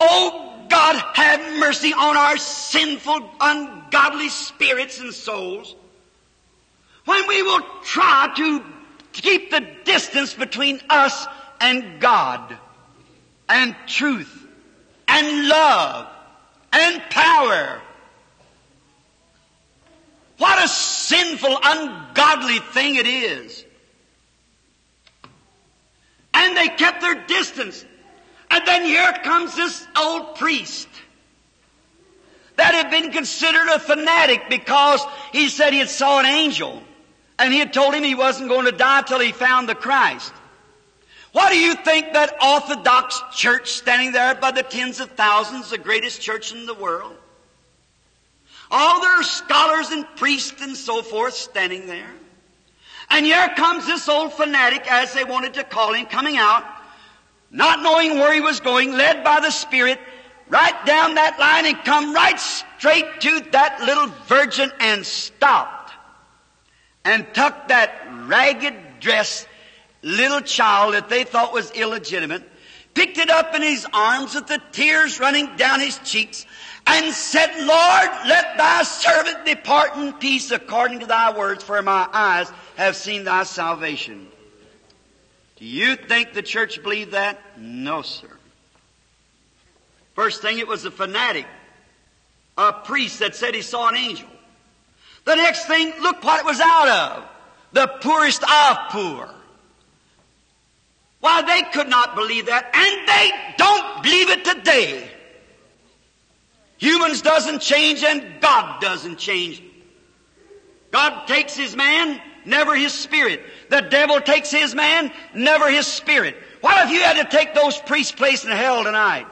Oh God, have mercy on our sinful, ungodly spirits and souls, when we will try to keep the distance between us and God, and truth, and love, and power. What a sinful, ungodly thing it is. And they kept their distance. And then here comes this old priest that had been considered a fanatic, because he said he had saw an angel, and he had told him he wasn't going to die till he found the Christ. What do you think that Orthodox church standing there by the tens of thousands, the greatest church in the world, all their scholars and priests and so forth standing there. And here comes this old fanatic, as they wanted to call him, coming out, not knowing where he was going, led by the Spirit, right down that line and come right straight to that little virgin and stopped and tucked that ragged dress, little child that they thought was illegitimate, picked it up in his arms with the tears running down his cheeks, and said, Lord, let thy servant depart in peace according to thy words, for my eyes have seen thy salvation. Do you think the church believed that? No, sir. First thing, it was a fanatic, a priest that said he saw an angel. The next thing, look what it was out of. The poorest of poor. Why, they could not believe that, and they don't believe it today. Humans doesn't change, and God doesn't change. God takes his man, never his spirit. The devil takes his man, never his spirit. What if you had to take those priests' place in hell tonight?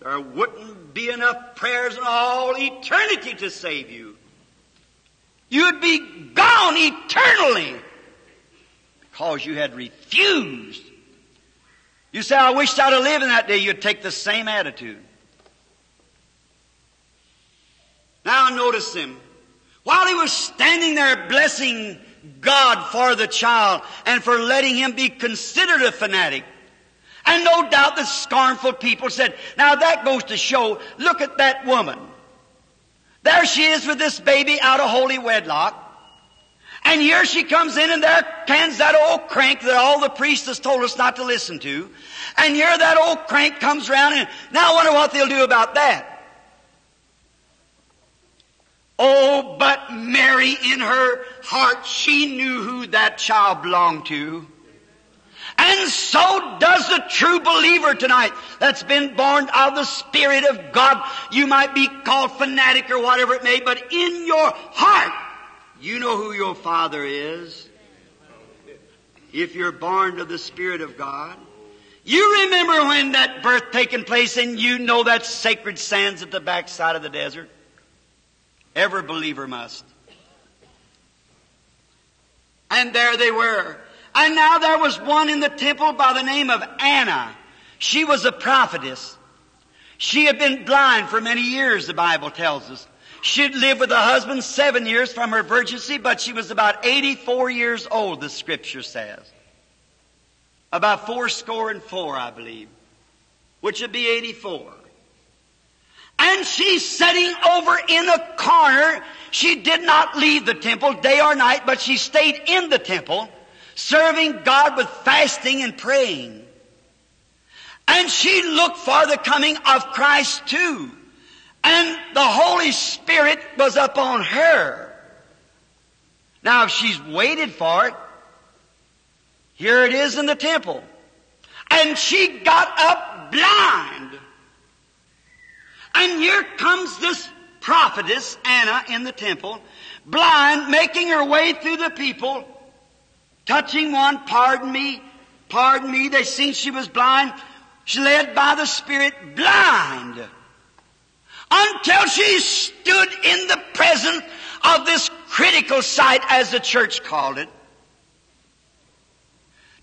There wouldn't be enough prayers in all eternity to save you. You'd be gone eternally because you had refused. You say, I wish I'd have lived in that day. You'd take the same attitude. Now notice him. While he was standing there blessing God for the child and for letting him be considered a fanatic, and no doubt the scornful people said, now that goes to show, look at that woman. There she is with this baby out of holy wedlock. And here she comes in, and there stands that old crank that all the priests has told us not to listen to. And here that old crank comes around, and now I wonder what they'll do about that. Oh, but Mary in her heart, she knew who that child belonged to. And so does the true believer tonight that's been born of the Spirit of God. You might be called fanatic or whatever it may, but in your heart, you know who your Father is. If you're born of the Spirit of God, you remember when that birth taken place, and you know that sacred sands at the backside of the desert. Every believer must. And there they were. And now there was one in the temple by the name of Anna. She was a prophetess. She had been blind for many years, the Bible tells us. She'd lived with a husband seven years from her virginity, but she was about eighty-four years old, the Scripture says. About fourscore and four, I believe, which would be eighty-four. And she's sitting over in a corner. She did not leave the temple day or night, but she stayed in the temple, serving God with fasting and praying. And she looked for the coming of Christ too. And the Holy Spirit was upon her. Now, if she's waited for it, here it is in the temple. And she got up blind. And here comes this prophetess, Anna, in the temple, blind, making her way through the people, touching one, pardon me, pardon me, they seen she was blind. She led by the Spirit, blind, until she stood in the presence of this critical sight, as the church called it,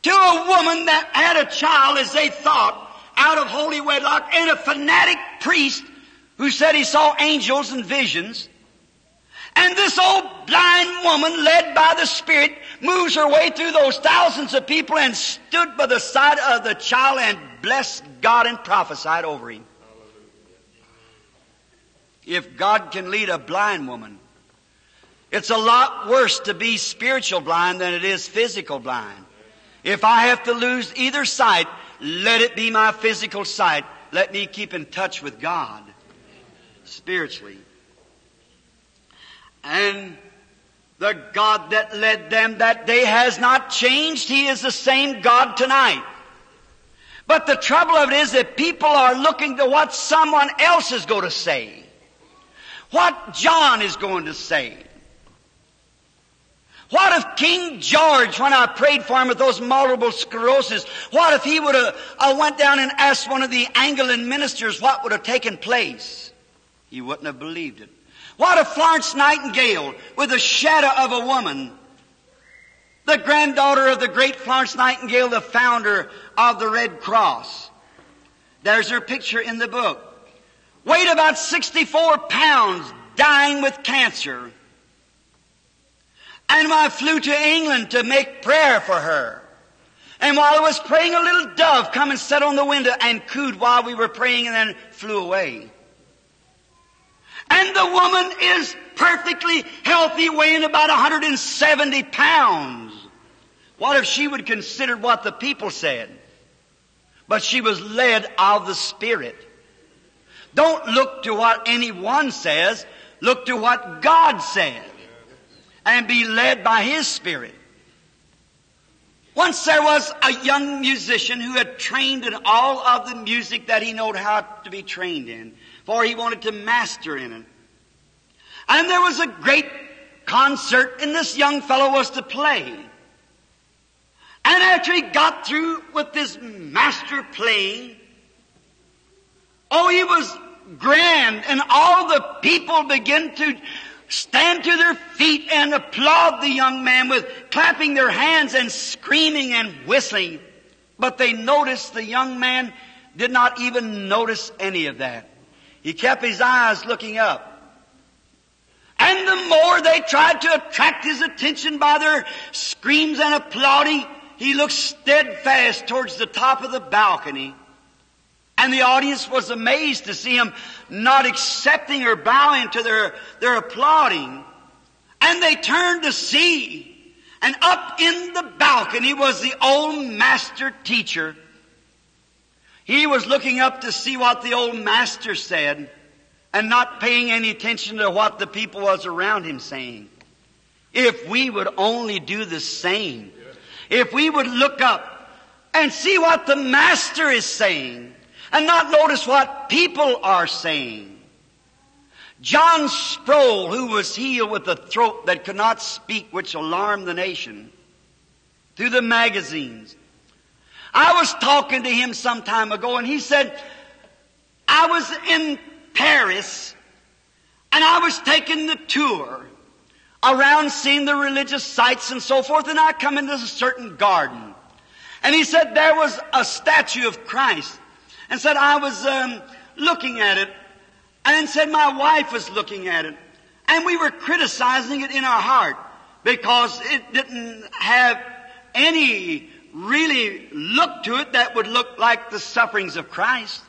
to a woman that had a child, as they thought, out of holy wedlock, and a fanatic priest who said he saw angels and visions. And this old blind woman, led by the Spirit, moves her way through those thousands of people and stood by the side of the child and blessed God and prophesied over him. If God can lead a blind woman, it's a lot worse to be spiritual blind than it is physical blind. If I have to lose either sight, let it be my physical sight. Let me keep in touch with God spiritually. And the God that led them that day has not changed. He is the same God tonight. But the trouble of it is that people are looking to what someone else is going to say, what John is going to say. What if King George, when I prayed for him with those multiple sclerosis, what if he would have uh, went down and asked one of the Anglican ministers what would have taken place? He wouldn't have believed it. What if Florence Nightingale, with the shadow of a woman, the granddaughter of the great Florence Nightingale, the founder of the Red Cross? There's her picture in the book. Weighed about sixty-four pounds, dying with cancer. And I flew to England to make prayer for her. And while I was praying, a little dove come and sat on the window and cooed while we were praying, and then flew away. And the woman is perfectly healthy, weighing about one hundred seventy pounds. What if she would consider what the people said? But she was led of the Spirit. Don't look to what anyone says. Look to what God said and be led by His Spirit. Once there was a young musician who had trained in all of the music that he knew how to be trained in, for he wanted to master in it. And there was a great concert, and this young fellow was to play. And after he got through with this master playing, oh, he was grand, and all the people began to stand to their feet and applaud the young man with clapping their hands and screaming and whistling. But they noticed the young man did not even notice any of that. He kept his eyes looking up. And the more they tried to attract his attention by their screams and applauding, he looked steadfast towards the top of the balcony. And the audience was amazed to see him not accepting or bowing to their, their applauding. And they turned to see. And up in the balcony was the old master teacher. He was looking up to see what the old master said and not paying any attention to what the people was around him saying. If we would only do the same. If we would look up and see what the master is saying, and not notice what people are saying. John Sproul, who was healed with a throat that could not speak, which alarmed the nation, through the magazines. I was talking to him some time ago, and he said, I was in Paris, and I was taking the tour around seeing the religious sites and so forth, and I come into a certain garden. And he said there was a statue of Christ. And said, I was um, looking at it, and said my wife was looking at it, and we were criticizing it in our heart because it didn't have any really look to it that would look like the sufferings of Christ.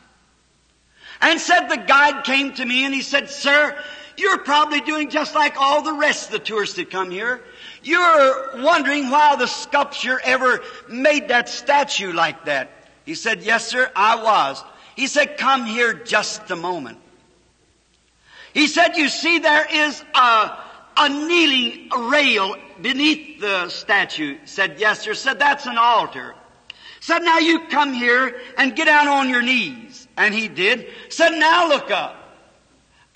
And said the guide came to me and he said, sir, you're probably doing just like all the rest of the tourists that come here. You're wondering why the sculpture ever made that statue like that. He said, yes, sir, I was. He said, come here just a moment. He said, you see, there is a, a kneeling rail beneath the statue. Said, yes, sir. Said, that's an altar. Said, now you come here and get down on your knees. And he did. Said, now look up.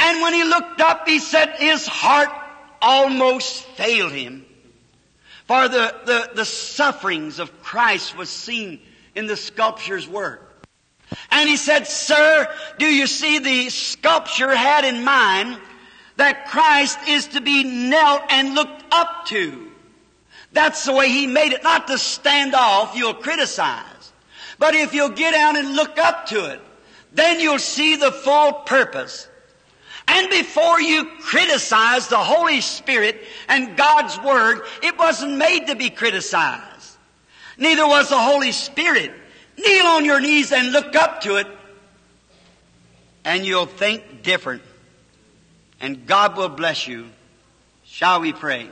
And when he looked up, he said his heart almost failed him. For the, the, the sufferings of Christ was seen in the sculpture's work. And he said, sir, do you see the sculpture had in mind that Christ is to be knelt and looked up to? That's the way He made it. Not to stand off, you'll criticize. But if you'll get down and look up to it, then you'll see the full purpose. And before you criticize the Holy Spirit and God's Word, it wasn't made to be criticized. Neither was the Holy Spirit. Kneel on your knees and look up to it, and you'll think different, and God will bless you. Shall we pray?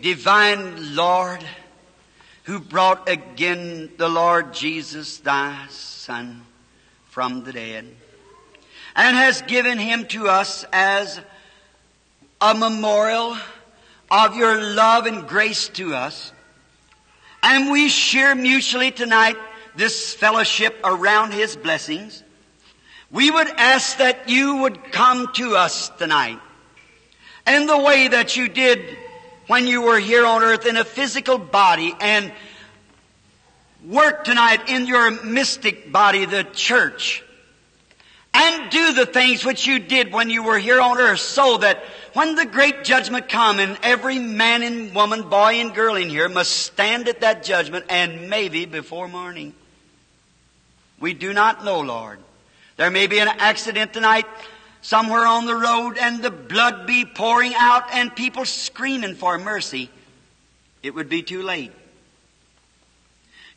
Divine Lord, who brought again the Lord Jesus, thy Son, from the dead, and has given him to us as a memorial of your love and grace to us. And we share mutually tonight this fellowship around his blessings. We would ask that you would come to us tonight in the way that you did when you were here on earth in a physical body, and work tonight in your mystic body, the church, and do the things which you did when you were here on earth, so that when the great judgment comes, and every man and woman, boy and girl in here must stand at that judgment, and maybe before morning. We do not know, Lord. There may be an accident tonight somewhere on the road, and the blood be pouring out and people screaming for mercy. It would be too late.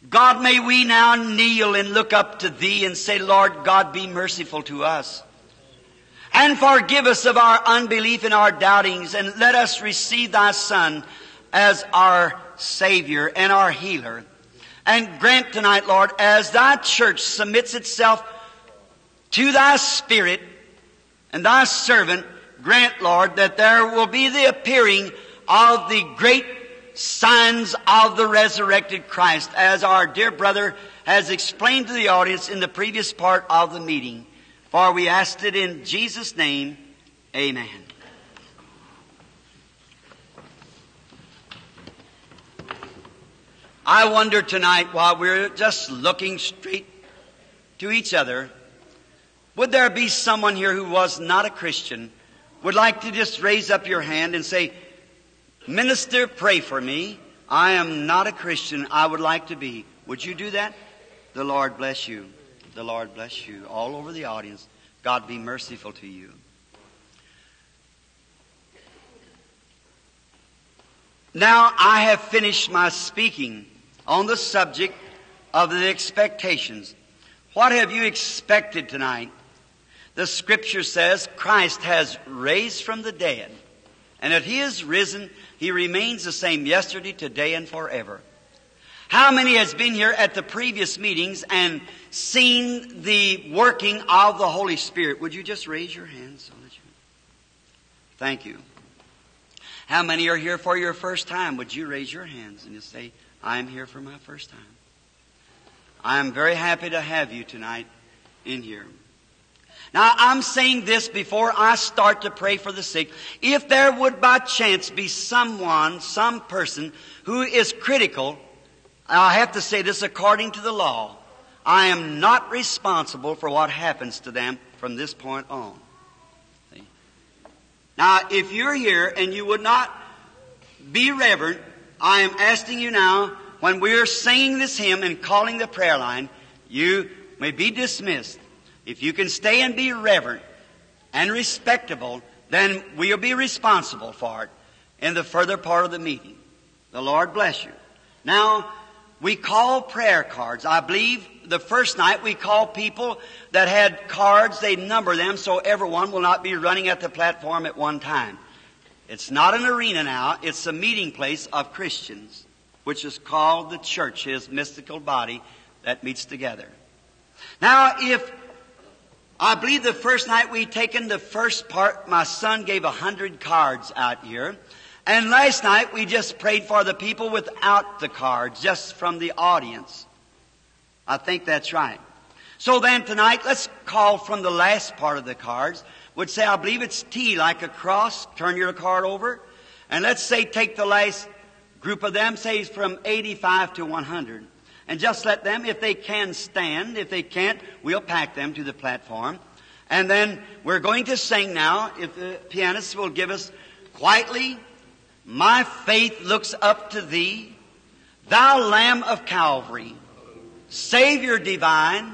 God, may we now kneel and look up to Thee and say, Lord God, be merciful to us. And forgive us of our unbelief and our doubtings, and let us receive Thy Son as our Savior and our Healer. And grant tonight, Lord, as thy church submits itself to thy Spirit and thy servant, grant, Lord, that there will be the appearing of the great signs of the resurrected Christ, as our dear brother has explained to the audience in the previous part of the meeting. For we asked it in Jesus' name. Amen. I wonder tonight, while we're just looking straight to each other, would there be someone here who was not a Christian, would like to just raise up your hand and say, "Minister, pray for me. I am not a Christian. I would like to be." Would you do that? The Lord bless you. The Lord bless you. All over the audience, God be merciful to you. Now I have finished my speaking on the subject of the expectations. What have you expected tonight? The Scripture says Christ has raised from the dead, and that He is risen, He remains the same yesterday, today, and forever. How many has been here at the previous meetings and seen the working of the Holy Spirit? Would you just raise your hands? So that you... Thank you. How many are here for your first time? Would you raise your hands and just say, "I am here for my first time. I am very happy to have you tonight in here." Now, I'm saying this before I start to pray for the sick. If there would by chance be someone, some person, who is critical, I have to say this according to the law, I am not responsible for what happens to them from this point on. See? Now, if you're here and you would not be reverent, I am asking you now, when we're singing this hymn and calling the prayer line, you may be dismissed. If you can stay and be reverent and respectable, then we'll be responsible for it in the further part of the meeting. The Lord bless you. Now, we call prayer cards. I believe the first night we called people that had cards. They number them so everyone will not be running at the platform at one time. It's not an arena now. It's a meeting place of Christians, which is called the church, His mystical body that meets together. Now, if... I believe the first night we taken the first part, my son gave a hundred cards out here. And last night we just prayed for the people without the cards, just from the audience. I think that's right. So then tonight, let's call from the last part of the cards. Would say, I believe it's T like a cross. Turn your card over. And let's say take the last group of them, say from eighty-five to one hundred. And just let them, if they can, stand. If they can't, we'll pack them to the platform. And then we're going to sing now, if the pianists will give us quietly, "My faith looks up to Thee, Thou Lamb of Calvary, Savior divine.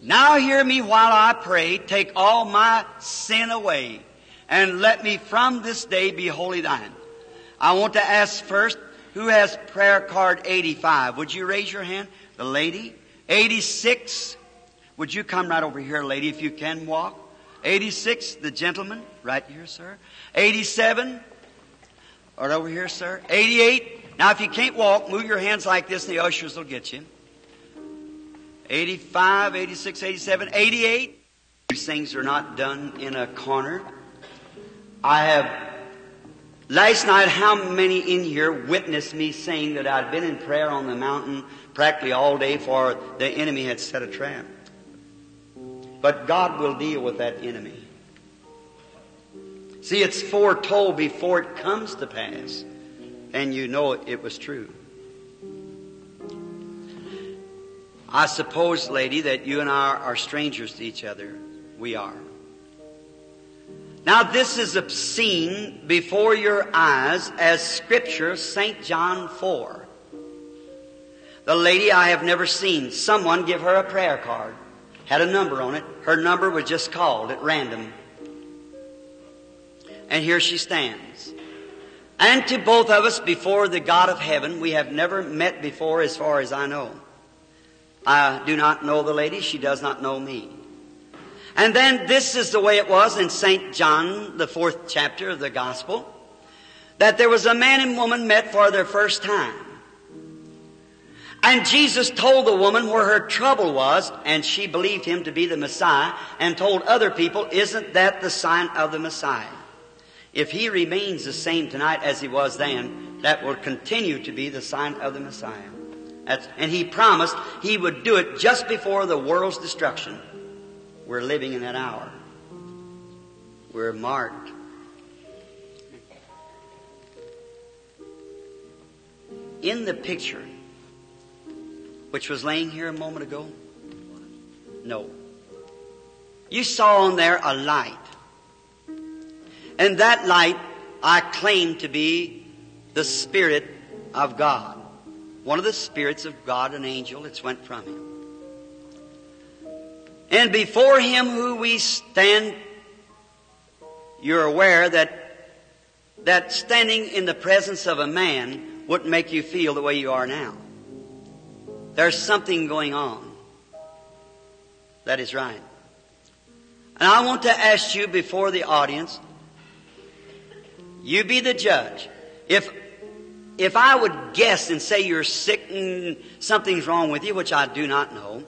Now hear me while I pray, take all my sin away, and let me from this day be wholly Thine." I want to ask first, who has prayer card eighty-five? Would you raise your hand? The lady. eighty-six. Would you come right over here, lady, if you can walk? eighty-six, the gentleman. Right here, sir. eighty-seven. Right over here, sir. eighty-eight. Now, if you can't walk, move your hands like this, and the ushers will get you. eighty-five, eighty-six, eighty-seven, eighty-eight. These things are not done in a corner. I have... Last night, how many in here witnessed me saying that I'd been in prayer on the mountain practically all day, for the enemy had set a trap? But God will deal with that enemy. See, it's foretold before it comes to pass, and you know it, it was true. I suppose, lady, that you and I are strangers to each other. We are. Now, this is obscene before your eyes as Scripture, Saint John four. The lady I have never seen, someone give her a prayer card. Had a number on it. Her number was just called at random. And here she stands. And to both of us, before the God of heaven, we have never met before as far as I know. I do not know the lady. She does not know me. And then this is the way it was in Saint John, the fourth chapter of the Gospel, that there was a man and woman met for their first time. And Jesus told the woman where her trouble was, and she believed him to be the Messiah, and told other people, isn't that the sign of the Messiah? If he remains the same tonight as he was then, that will continue to be the sign of the Messiah. That's, and he promised he would do it just before the world's destruction. We're living in that hour. We're marked. In the picture, which was laying here a moment ago? No. You saw on there a light. And that light I claim to be the Spirit of God. One of the spirits of God, an angel, it's went from him. And before him who we stand, you're aware that that standing in the presence of a man wouldn't make you feel the way you are now. There's something going on. That is right. And I want to ask you before the audience, you be the judge. If, if I would guess and say you're sick and something's wrong with you, which I do not know,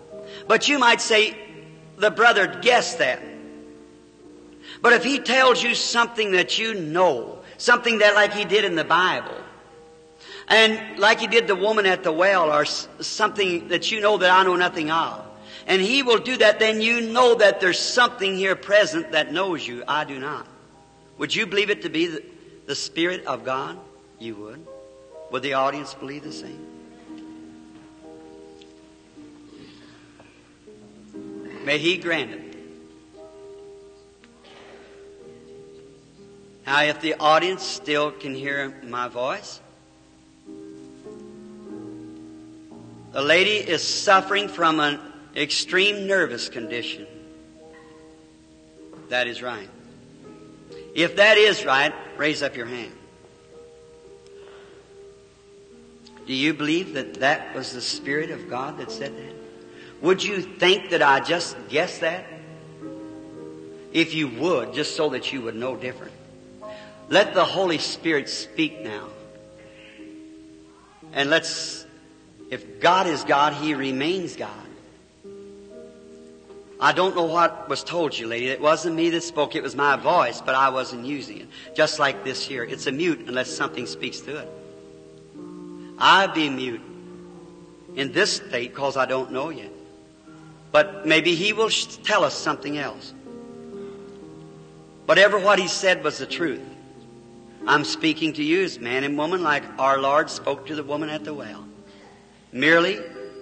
but you might say, the brother guessed that. But if he tells you something that you know, something that like he did in the Bible, and like he did the woman at the well, or something that you know that I know nothing of. And he will do that, then you know that there's something here present that knows you. I do not. Would you believe it to be the, the Spirit of God? You would. Would the audience believe the same? May he grant it. Now, if the audience still can hear my voice, the lady is suffering from an extreme nervous condition. That is right. If that is right, raise up your hand. Do you believe that that was the Spirit of God that said that? Would you think that I just guessed that? If you would, just so that you would know different. Let the Holy Spirit speak now. And let's... If God is God, he remains God. I don't know what was told you, lady. It wasn't me that spoke. It was my voice, but I wasn't using it. Just like this here. It's a mute unless something speaks to it. I'd be mute in this state because I don't know yet. But maybe he will tell us something else. Whatever what he said was the truth. I'm speaking to you as man and woman like our Lord spoke to the woman at the well. Merely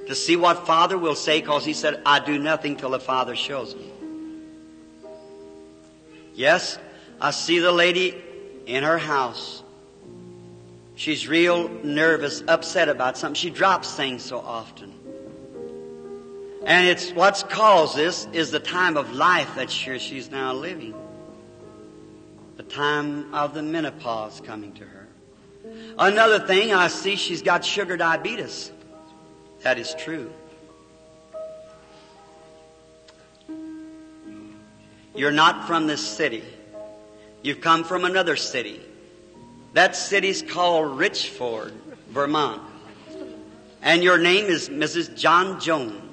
to see what Father will say, because he said, I do nothing till the Father shows me. Yes, I see the lady in her house. She's real nervous, upset about something. She drops things so often. And it's what's caused this is the time of life that she's now living. The time of the menopause coming to her. Another thing, I see she's got sugar diabetes. That is true. You're not from this city. You've come from another city. That city's called Richford, Vermont. And your name is Missus John Jones.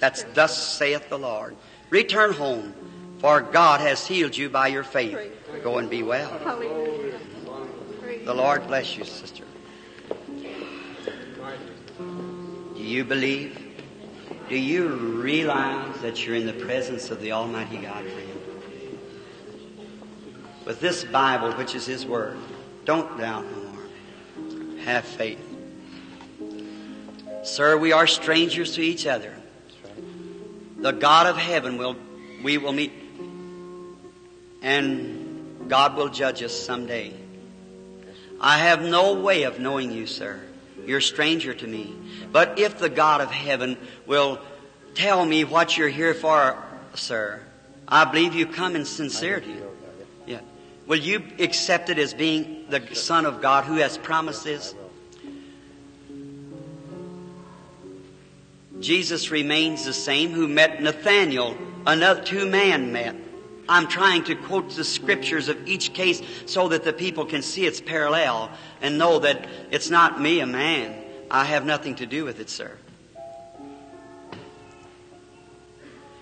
That's thus saith the Lord. Return home, for God has healed you by your faith. Go and be well. The Lord bless you, sister. Do you believe? Do you realize that you're in the presence of the Almighty God, friend? With this Bible, which is his word, don't doubt no more. Have faith. Sir, we are strangers to each other. The God of heaven will we will meet, and God will judge us someday. I have no way of knowing you, sir. You're a stranger to me. But if the God of heaven will tell me what you're here for, sir, I believe you come in sincerity. Yeah. Will you accept it as being the Son of God who has promised this? Jesus remains the same who met Nathanael, another two man met. I'm trying to quote the scriptures of each case so that the people can see its parallel and know that it's not me, a man. I have nothing to do with it, sir.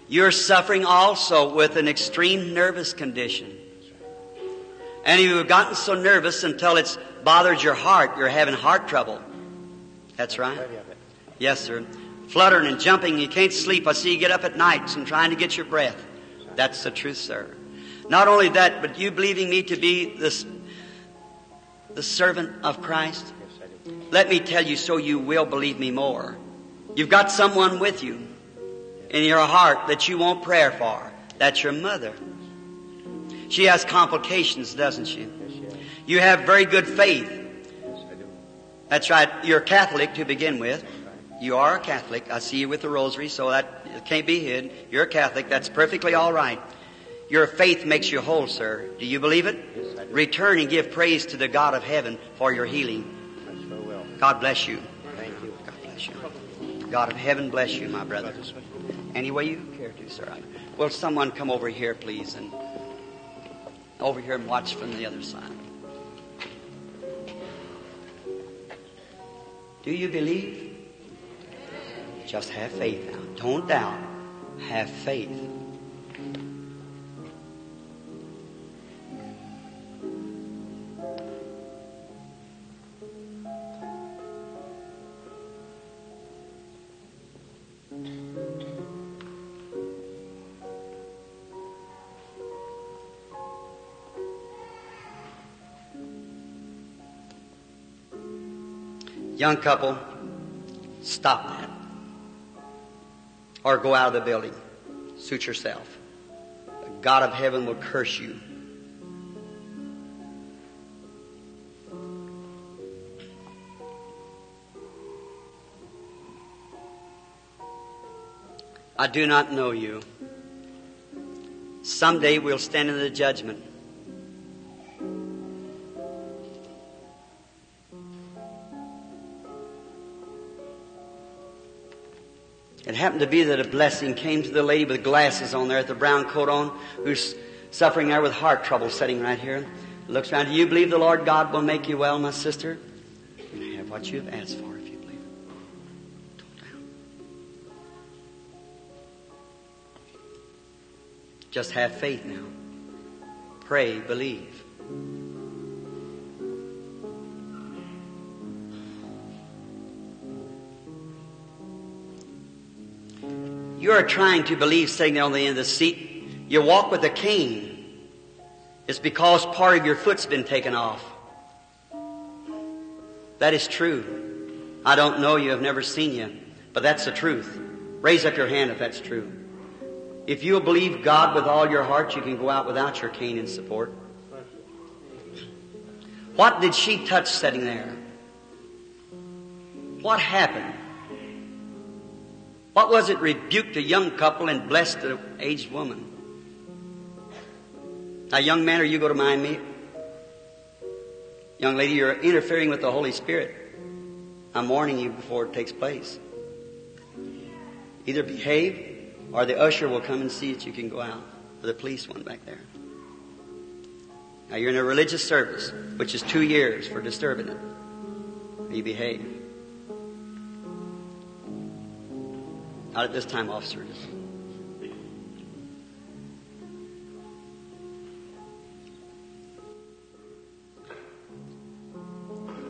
You're suffering also with an extreme nervous condition. And you've gotten so nervous until it's bothered your heart. You're having heart trouble. That's right. Yes, sir. Fluttering and jumping. You can't sleep. I see you get up at nights and trying to get your breath. That's the truth, sir. Not only that, but you believing me to be this, the servant of Christ. Let me tell you so you will believe me more. You've got someone with you in your heart that you want prayer for. That's your mother. She has complications, doesn't she? You have very good faith. That's right. You're Catholic to begin with. You are a Catholic. I see you with the rosary, so that can't be hidden. You're a Catholic. That's perfectly all right. Your faith makes you whole, sir. Do you believe it? Yes, I do. Return and give praise to the God of heaven for your healing. I sure will. God bless you. Thank you. God bless you. God of heaven bless you, my brother. Any way you care to, sir. Will someone come over here, please, and over here and watch from the other side. Do you believe? Just have faith now. Don't doubt. Have faith. Young couple, stop that. Or go out of the building. Suit yourself. The God of heaven will curse you. I do not know you. Someday we'll stand in the judgment. It happened to be that a blessing came to the lady with glasses on there, at the brown coat on, who's suffering there with heart trouble, sitting right here. Looks around. Do you believe the Lord God will make you well, my sister? You're going to have what you've asked for if you believe it. Don't doubt. Just have faith now. Pray, believe. You are trying to believe sitting there on the end of the seat. You walk with a cane. It's because part of your foot's been taken off. That is true. I don't know you. I've never seen you. But that's the truth. Raise up your hand if that's true. If you'll believe God with all your heart, you can go out without your cane in support. What did she touch sitting there? What happened? What was it rebuked a young couple and blessed an aged woman? Now, young man, are you going to mind me? Young lady, you're interfering with the Holy Spirit. I'm warning you before it takes place. Either behave or the usher will come and see that you can go out. Or the police one back there. Now, you're in a religious service, which is two years for disturbing it. You behave. Not at this time, officer.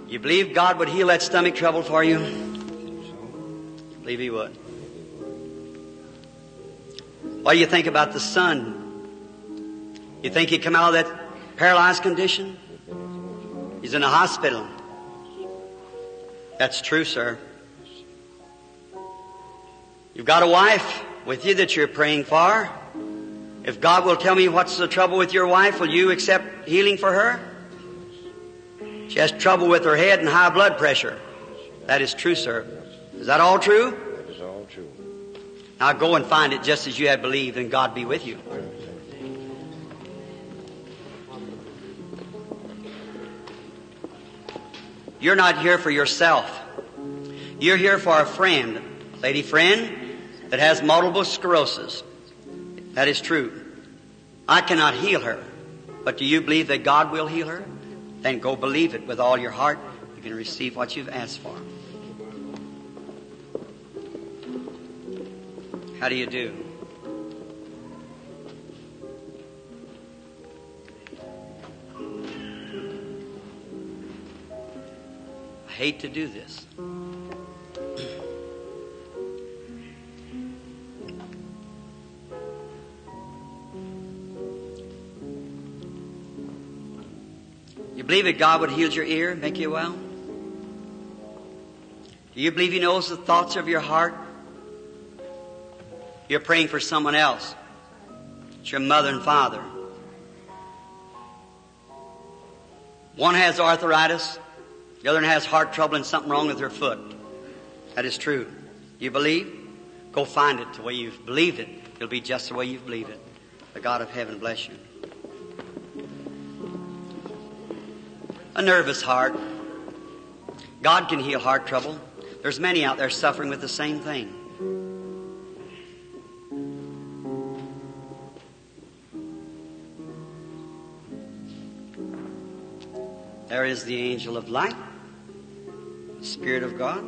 You believe God would heal that stomach trouble for you? You believe He would. What do you think about the son? You think he'd come out of that paralyzed condition? He's in a hospital. That's true, sir. You've got a wife with you that you're praying for. If God will tell me what's the trouble with your wife, will you accept healing for her? She has trouble with her head and high blood pressure. That is true, sir. Is that all true? That is all true. Now go and find it just as you have believed, and God be with you. You're not here for yourself. You're here for a friend. Lady friend, that has multiple sclerosis. That is true. I cannot heal her. But do you believe that God will heal her? Then go believe it with all your heart. You can receive what you've asked for. How do you do? I hate to do this. You believe that God would heal your ear, make you well? Do you believe He knows the thoughts of your heart? You're praying for someone else. It's your mother and father. One has arthritis. The other one has heart trouble and something wrong with her foot. That is true. You believe? Go find it the way you've believed it. It'll be just the way you've believed it. The God of heaven bless you. A nervous heart. God can heal heart trouble. There's many out there suffering with the same thing. There is the angel of light, the Spirit of God.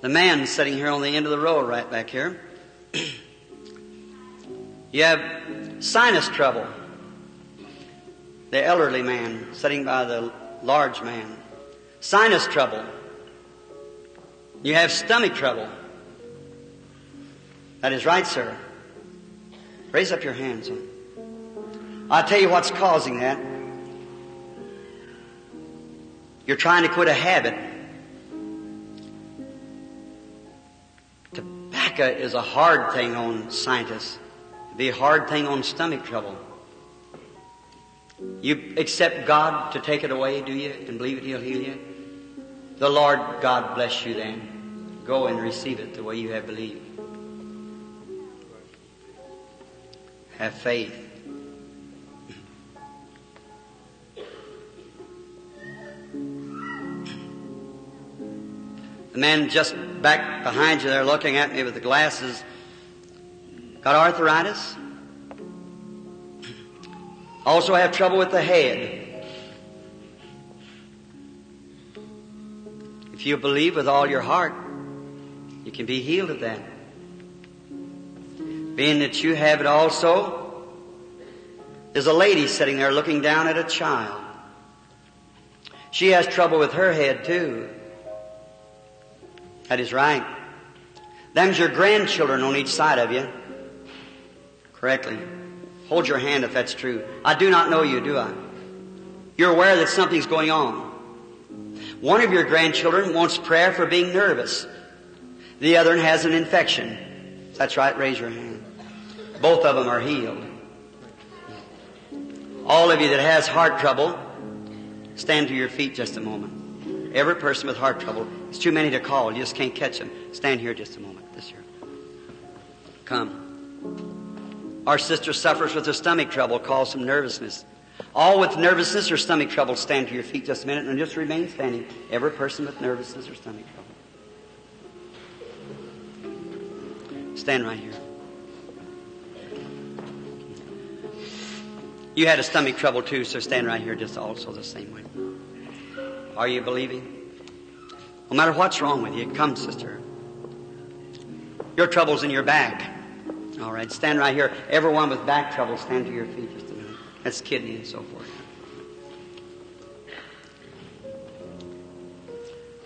The man sitting here on the end of the row right back here. You have sinus trouble. The elderly man sitting by the large man. Sinus trouble. You have stomach trouble. That is right, sir. Raise up your hands. I'll tell you what's causing that. You're trying to quit a habit. Tobacco is a hard thing on scientists. It'd be a hard thing on stomach trouble. You accept God to take it away, do you? And believe it, He'll heal you? The Lord God bless you then. Go and receive it the way you have believed. Have faith. The man just back behind you there looking at me with the glasses got arthritis. Also have trouble with the head. If you believe with all your heart, you can be healed of that. Being that you have it also, there's a lady sitting there looking down at a child. She has trouble with her head too. That is right. Them's your grandchildren on each side of you. Correctly. Hold your hand if that's true. I do not know you, do I? You're aware that something's going on. One of your grandchildren wants prayer for being nervous. The other one has an infection. That's right, raise your hand. Both of them are healed. All of you that has heart trouble, stand to your feet just a moment. Every person with heart trouble, it's too many to call. You just can't catch them. Stand here just a moment. This here. Come. Our sister suffers with her stomach trouble, cause some nervousness. All with nervousness or stomach trouble, stand to your feet just a minute and just remain standing. Every person with nervousness or stomach trouble. Stand right here. You had a stomach trouble too, so stand right here just also the same way. Are you believing? No matter what's wrong with you, come, sister. Your trouble's in your back. All right, stand right here. Everyone with back trouble, stand to your feet just a minute. That's kidney and so forth.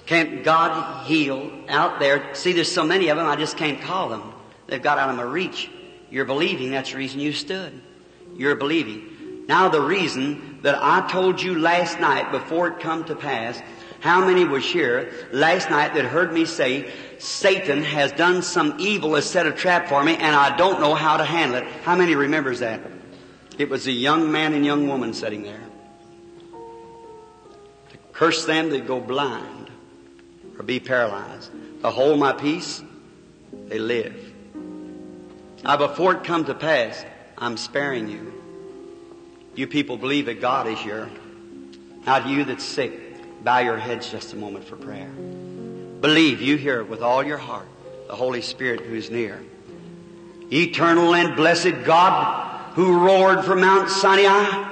Can't God heal out there? See, there's so many of them, I just can't call them. They've got out of my reach. You're believing. That's the reason you stood. You're believing. Now the reason that I told you last night before it come to pass, how many was here last night that heard me say, Satan has done some evil, has set a trap for me, and I don't know how to handle it. How many remembers that? It was a young man and young woman sitting there. To curse them, they go blind or be paralyzed. To hold my peace, they live. Now, before it come to pass, I'm sparing you. You people believe that God is here. Now, to you that's sick, bow your heads just a moment for prayer. Believe you hear with all your heart the Holy Spirit who is near. Eternal and blessed God who roared from Mount Sinai,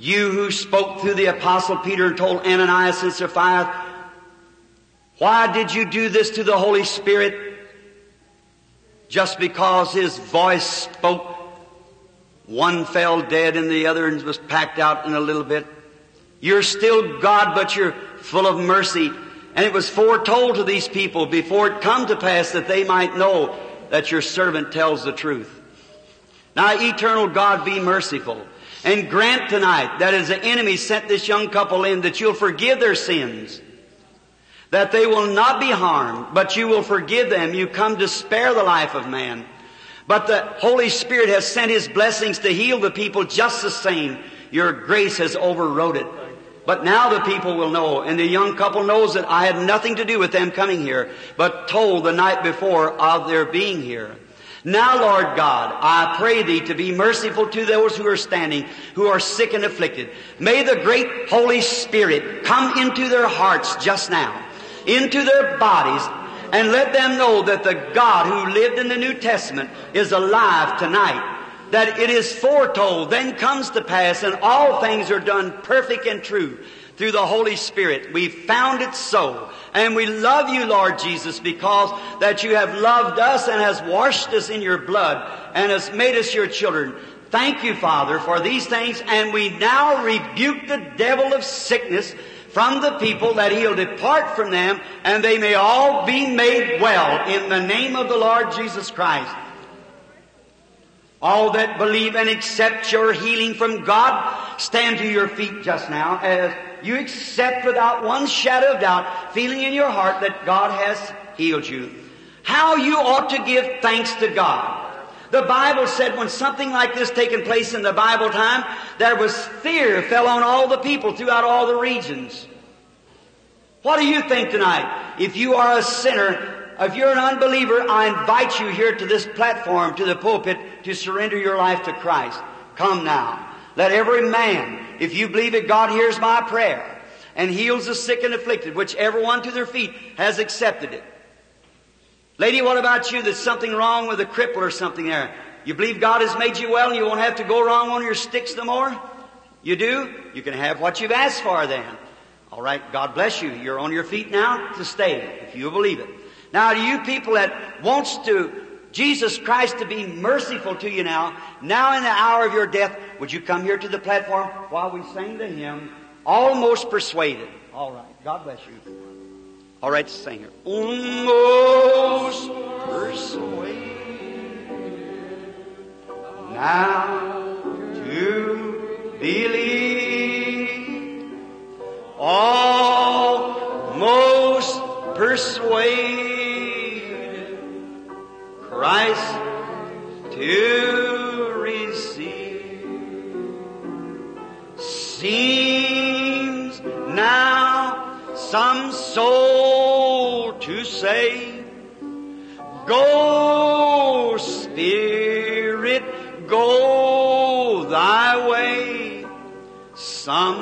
You who spoke through the Apostle Peter and told Ananias and Sapphira, why did you do this to the Holy Spirit? Just because his voice spoke, one fell dead and the other was packed out in a little bit. You're still God, but you're full of mercy. And it was foretold to these people before it come to pass that they might know that your servant tells the truth. Now, eternal God, be merciful. And grant tonight that as the enemy sent this young couple in, that you'll forgive their sins, that they will not be harmed, but you will forgive them. You come to spare the life of man. But the Holy Spirit has sent his blessings to heal the people just the same. Your grace has overrode it. But now the people will know, and the young couple knows that I had nothing to do with them coming here, but told the night before of their being here. Now, Lord God, I pray thee to be merciful to those who are standing, who are sick and afflicted. May the great Holy Spirit come into their hearts just now, into their bodies, and let them know that the God who lived in the New Testament is alive tonight. That it is foretold, then comes to pass, and all things are done perfect and true through the Holy Spirit. We found it so. And we love you, Lord Jesus, because that you have loved us and has washed us in your blood and has made us your children. Thank you, Father, for these things. And we now rebuke the devil of sickness from the people, that he'll depart from them, and they may all be made well in the name of the Lord Jesus Christ. All that believe and accept your healing from God, stand to your feet just now as you accept without one shadow of doubt, feeling in your heart that God has healed you. How you ought to give thanks to God. The Bible said when something like this taken place in the Bible time, there was fear fell on all the people throughout all the regions. What do you think tonight? If you are a sinner, if you're an unbeliever, I invite you here to this platform, to the pulpit, to surrender your life to Christ. Come now. Let every man, if you believe it, God hears my prayer and heals the sick and afflicted, which everyone to their feet has accepted it. Lady, what about you? There's something wrong with a cripple or something there. You believe God has made you well and you won't have to go wrong on your sticks no more? You do? You can have what you've asked for then. All right, God bless you. You're on your feet now to stay, if you believe it. Now, to you people that wants to, Jesus Christ to be merciful to you now, now in the hour of your death, would you come here to the platform while we sing the hymn, Almost Persuaded? All right. God bless you. All right, sing here. Almost persuaded now to believe, almost persuaded Christ to receive, seems now some soul to save. Go, Spirit, go thy way. Some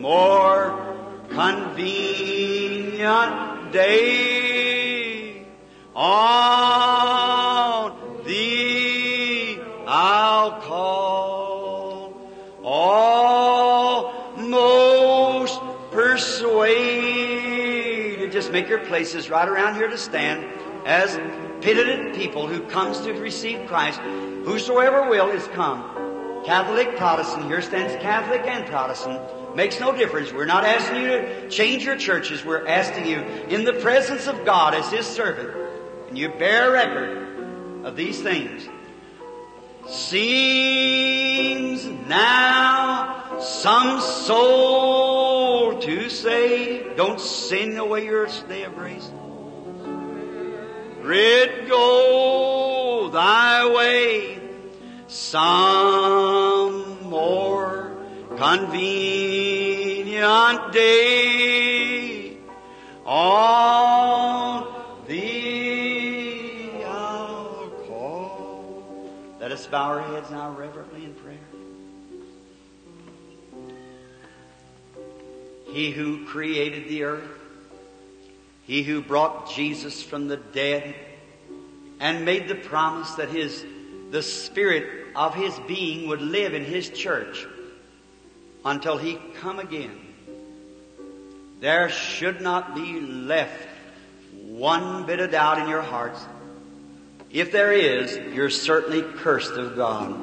more convenient day on thee I'll call, almost persuaded. Just make your places right around here to stand as pitied people who comes to receive Christ. Whosoever will is come. Catholic, Protestant, here stands Catholic and Protestant. Makes no difference. We're not asking you to change your churches. We're asking you in the presence of God as his servant. And you bear record of these things. Seems now some soul to save. Don't sin away your day of grace. Rid go thy way. Some more convenient day on thee. Let us bow our heads now reverently in prayer. He who created the earth, he who brought Jesus from the dead and made the promise that his, the spirit of his being would live in his church, until he come again, there should not be left one bit of doubt in your hearts. If there is, you're certainly cursed of God.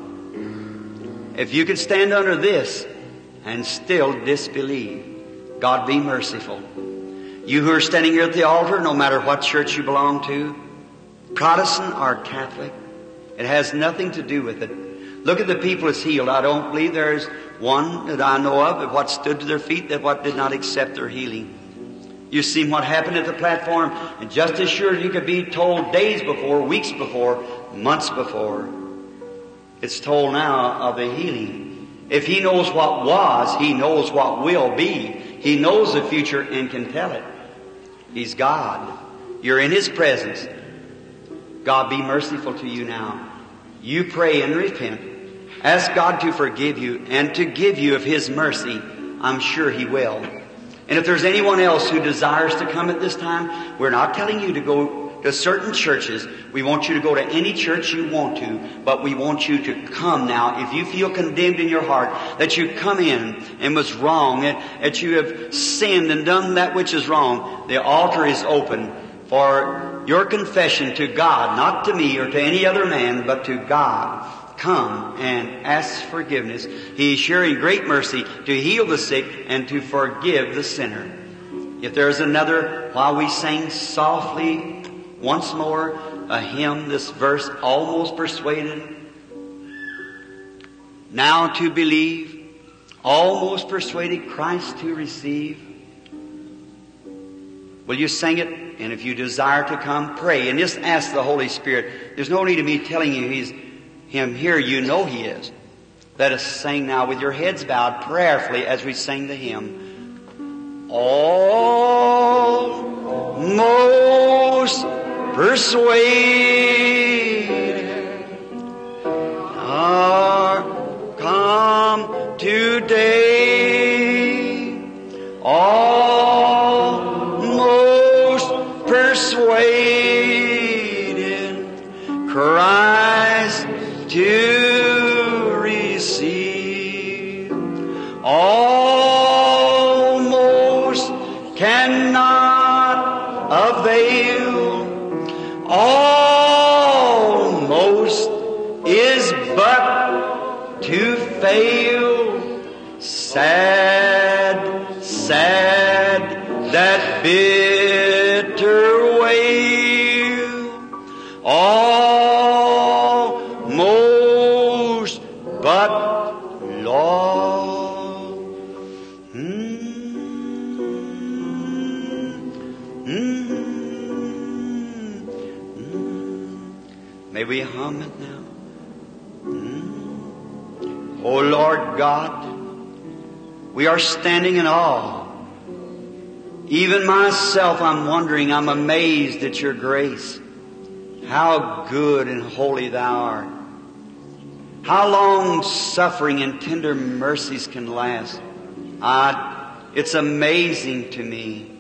If you can stand under this and still disbelieve, God be merciful. You who are standing here at the altar, no matter what church you belong to, Protestant or Catholic, it has nothing to do with it. Look at the people that's healed. I don't believe there is one that I know of, of what stood to their feet, that what did not accept their healing. You've seen what happened at the platform, and just as sure as you could be told days before, weeks before, months before, it's told now of the healing. If he knows what was, he knows what will be. He knows the future and can tell it. He's God. You're in his presence. God be merciful to you now. You pray and repent. Ask God to forgive you and to give you of his mercy. I'm sure he will. And if there's anyone else who desires to come at this time, we're not telling you to go to certain churches. We want you to go to any church you want to, but we want you to come now. If you feel condemned in your heart that you come in and was wrong, that, that you have sinned and done that which is wrong, the altar is open for your confession to God, not to me or to any other man, but to God. Come and ask forgiveness. He is sure in great mercy to heal the sick and to forgive the sinner. If there is another, while we sing softly once more a hymn, this verse, almost persuaded. Now to believe, almost persuaded Christ to receive. Will you sing it? And if you desire to come, pray. And just ask the Holy Spirit. There's no need of me telling you He's Him here. You know He is. Let us sing now with your heads bowed prayerfully as we sing the hymn. Almost persuaded are come today. Almost persuaded Christ to receive. Almost cannot avail. Almost is but to fail. Sad, sad that bitter. Almost, but Lord, mm-hmm. Mm-hmm. May we hum it now. Mm-hmm. Oh Lord God, we are standing in awe. Even myself, I'm wondering, I'm amazed at your grace. How good and holy thou art. How long suffering and tender mercies can last. I, it's amazing to me.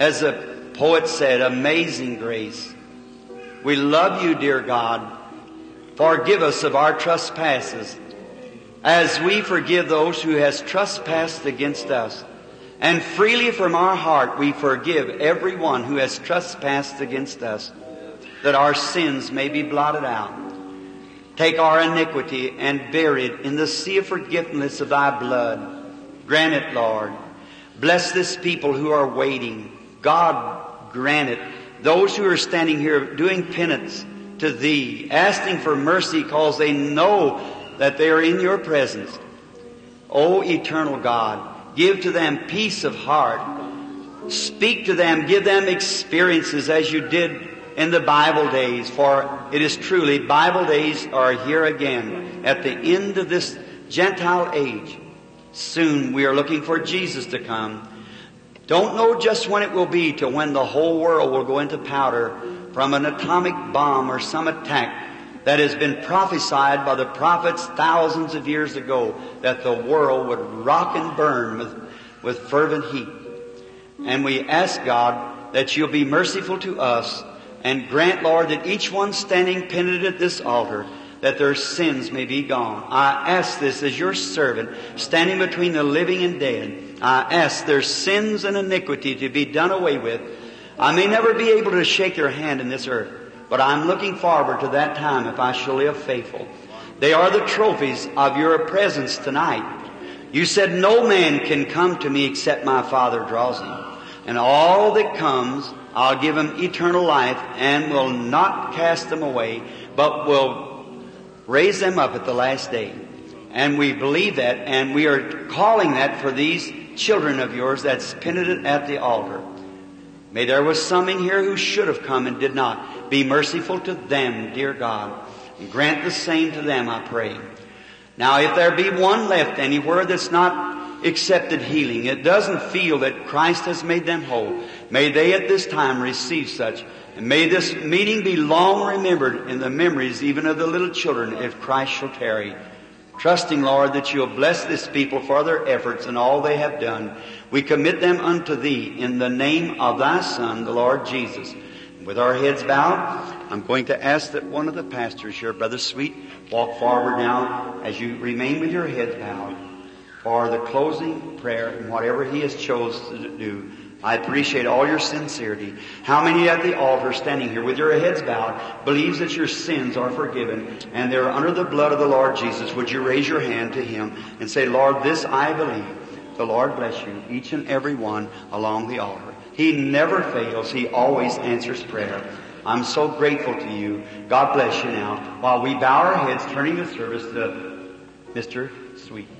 As a poet said, amazing grace. We love you, dear God. Forgive us of our trespasses, as we forgive those who has trespassed against us. And freely from our heart we forgive everyone who has trespassed against us, that our sins may be blotted out. Take our iniquity and bury it in the sea of forgiveness of thy blood. Grant it, Lord. Bless this people who are waiting. God, grant it. Those who are standing here doing penance to thee, asking for mercy because they know that they are in your presence. O eternal God, give to them peace of heart. Speak to them. Give them experiences as you did in the Bible days, for it is truly Bible days are here again at the end of this Gentile age. Soon we are looking for Jesus to come. Don't know just when it will be, till when the whole world will go into powder from an atomic bomb or some attack that has been prophesied by the prophets thousands of years ago, that the world would rock and burn with, with fervent heat. And we ask God that you'll be merciful to us, and grant, Lord, that each one standing penitent at this altar that their sins may be gone. I ask this as your servant, standing between the living and dead. I ask their sins and iniquity to be done away with. I may never be able to shake their hand in this earth, but I'm looking forward to that time if I shall live faithful. They are the trophies of your presence tonight. You said, no man can come to me except my Father draws him. And all that comes, I'll give him eternal life and will not cast them away, but will raise them up at the last day. And we believe that, and we are calling that for these children of yours that's penitent at the altar. May there was some in here who should have come and did not. Be merciful to them, dear God, and grant the same to them, I pray. Now, if there be one left anywhere that's not accepted healing, it doesn't feel that Christ has made them whole, may they at this time receive such. And may this meeting be long remembered in the memories even of the little children, if Christ shall tarry. Trusting, Lord, that you'll bless this people for their efforts and all they have done, we commit them unto thee in the name of thy Son, the Lord Jesus. With our heads bowed, I'm going to ask that one of the pastors here, Brother Sweet, walk forward now as you remain with your heads bowed for the closing prayer and whatever he has chosen to do. I appreciate all your sincerity. How many at the altar standing here with your heads bowed believes that your sins are forgiven and they're under the blood of the Lord Jesus? Would you raise your hand to him and say, Lord, this I believe. The Lord bless you, each and every one along the altar. He never fails. He always answers prayer. I'm so grateful to you. God bless you now. While we bow our heads, turning the service to Mister Sweet.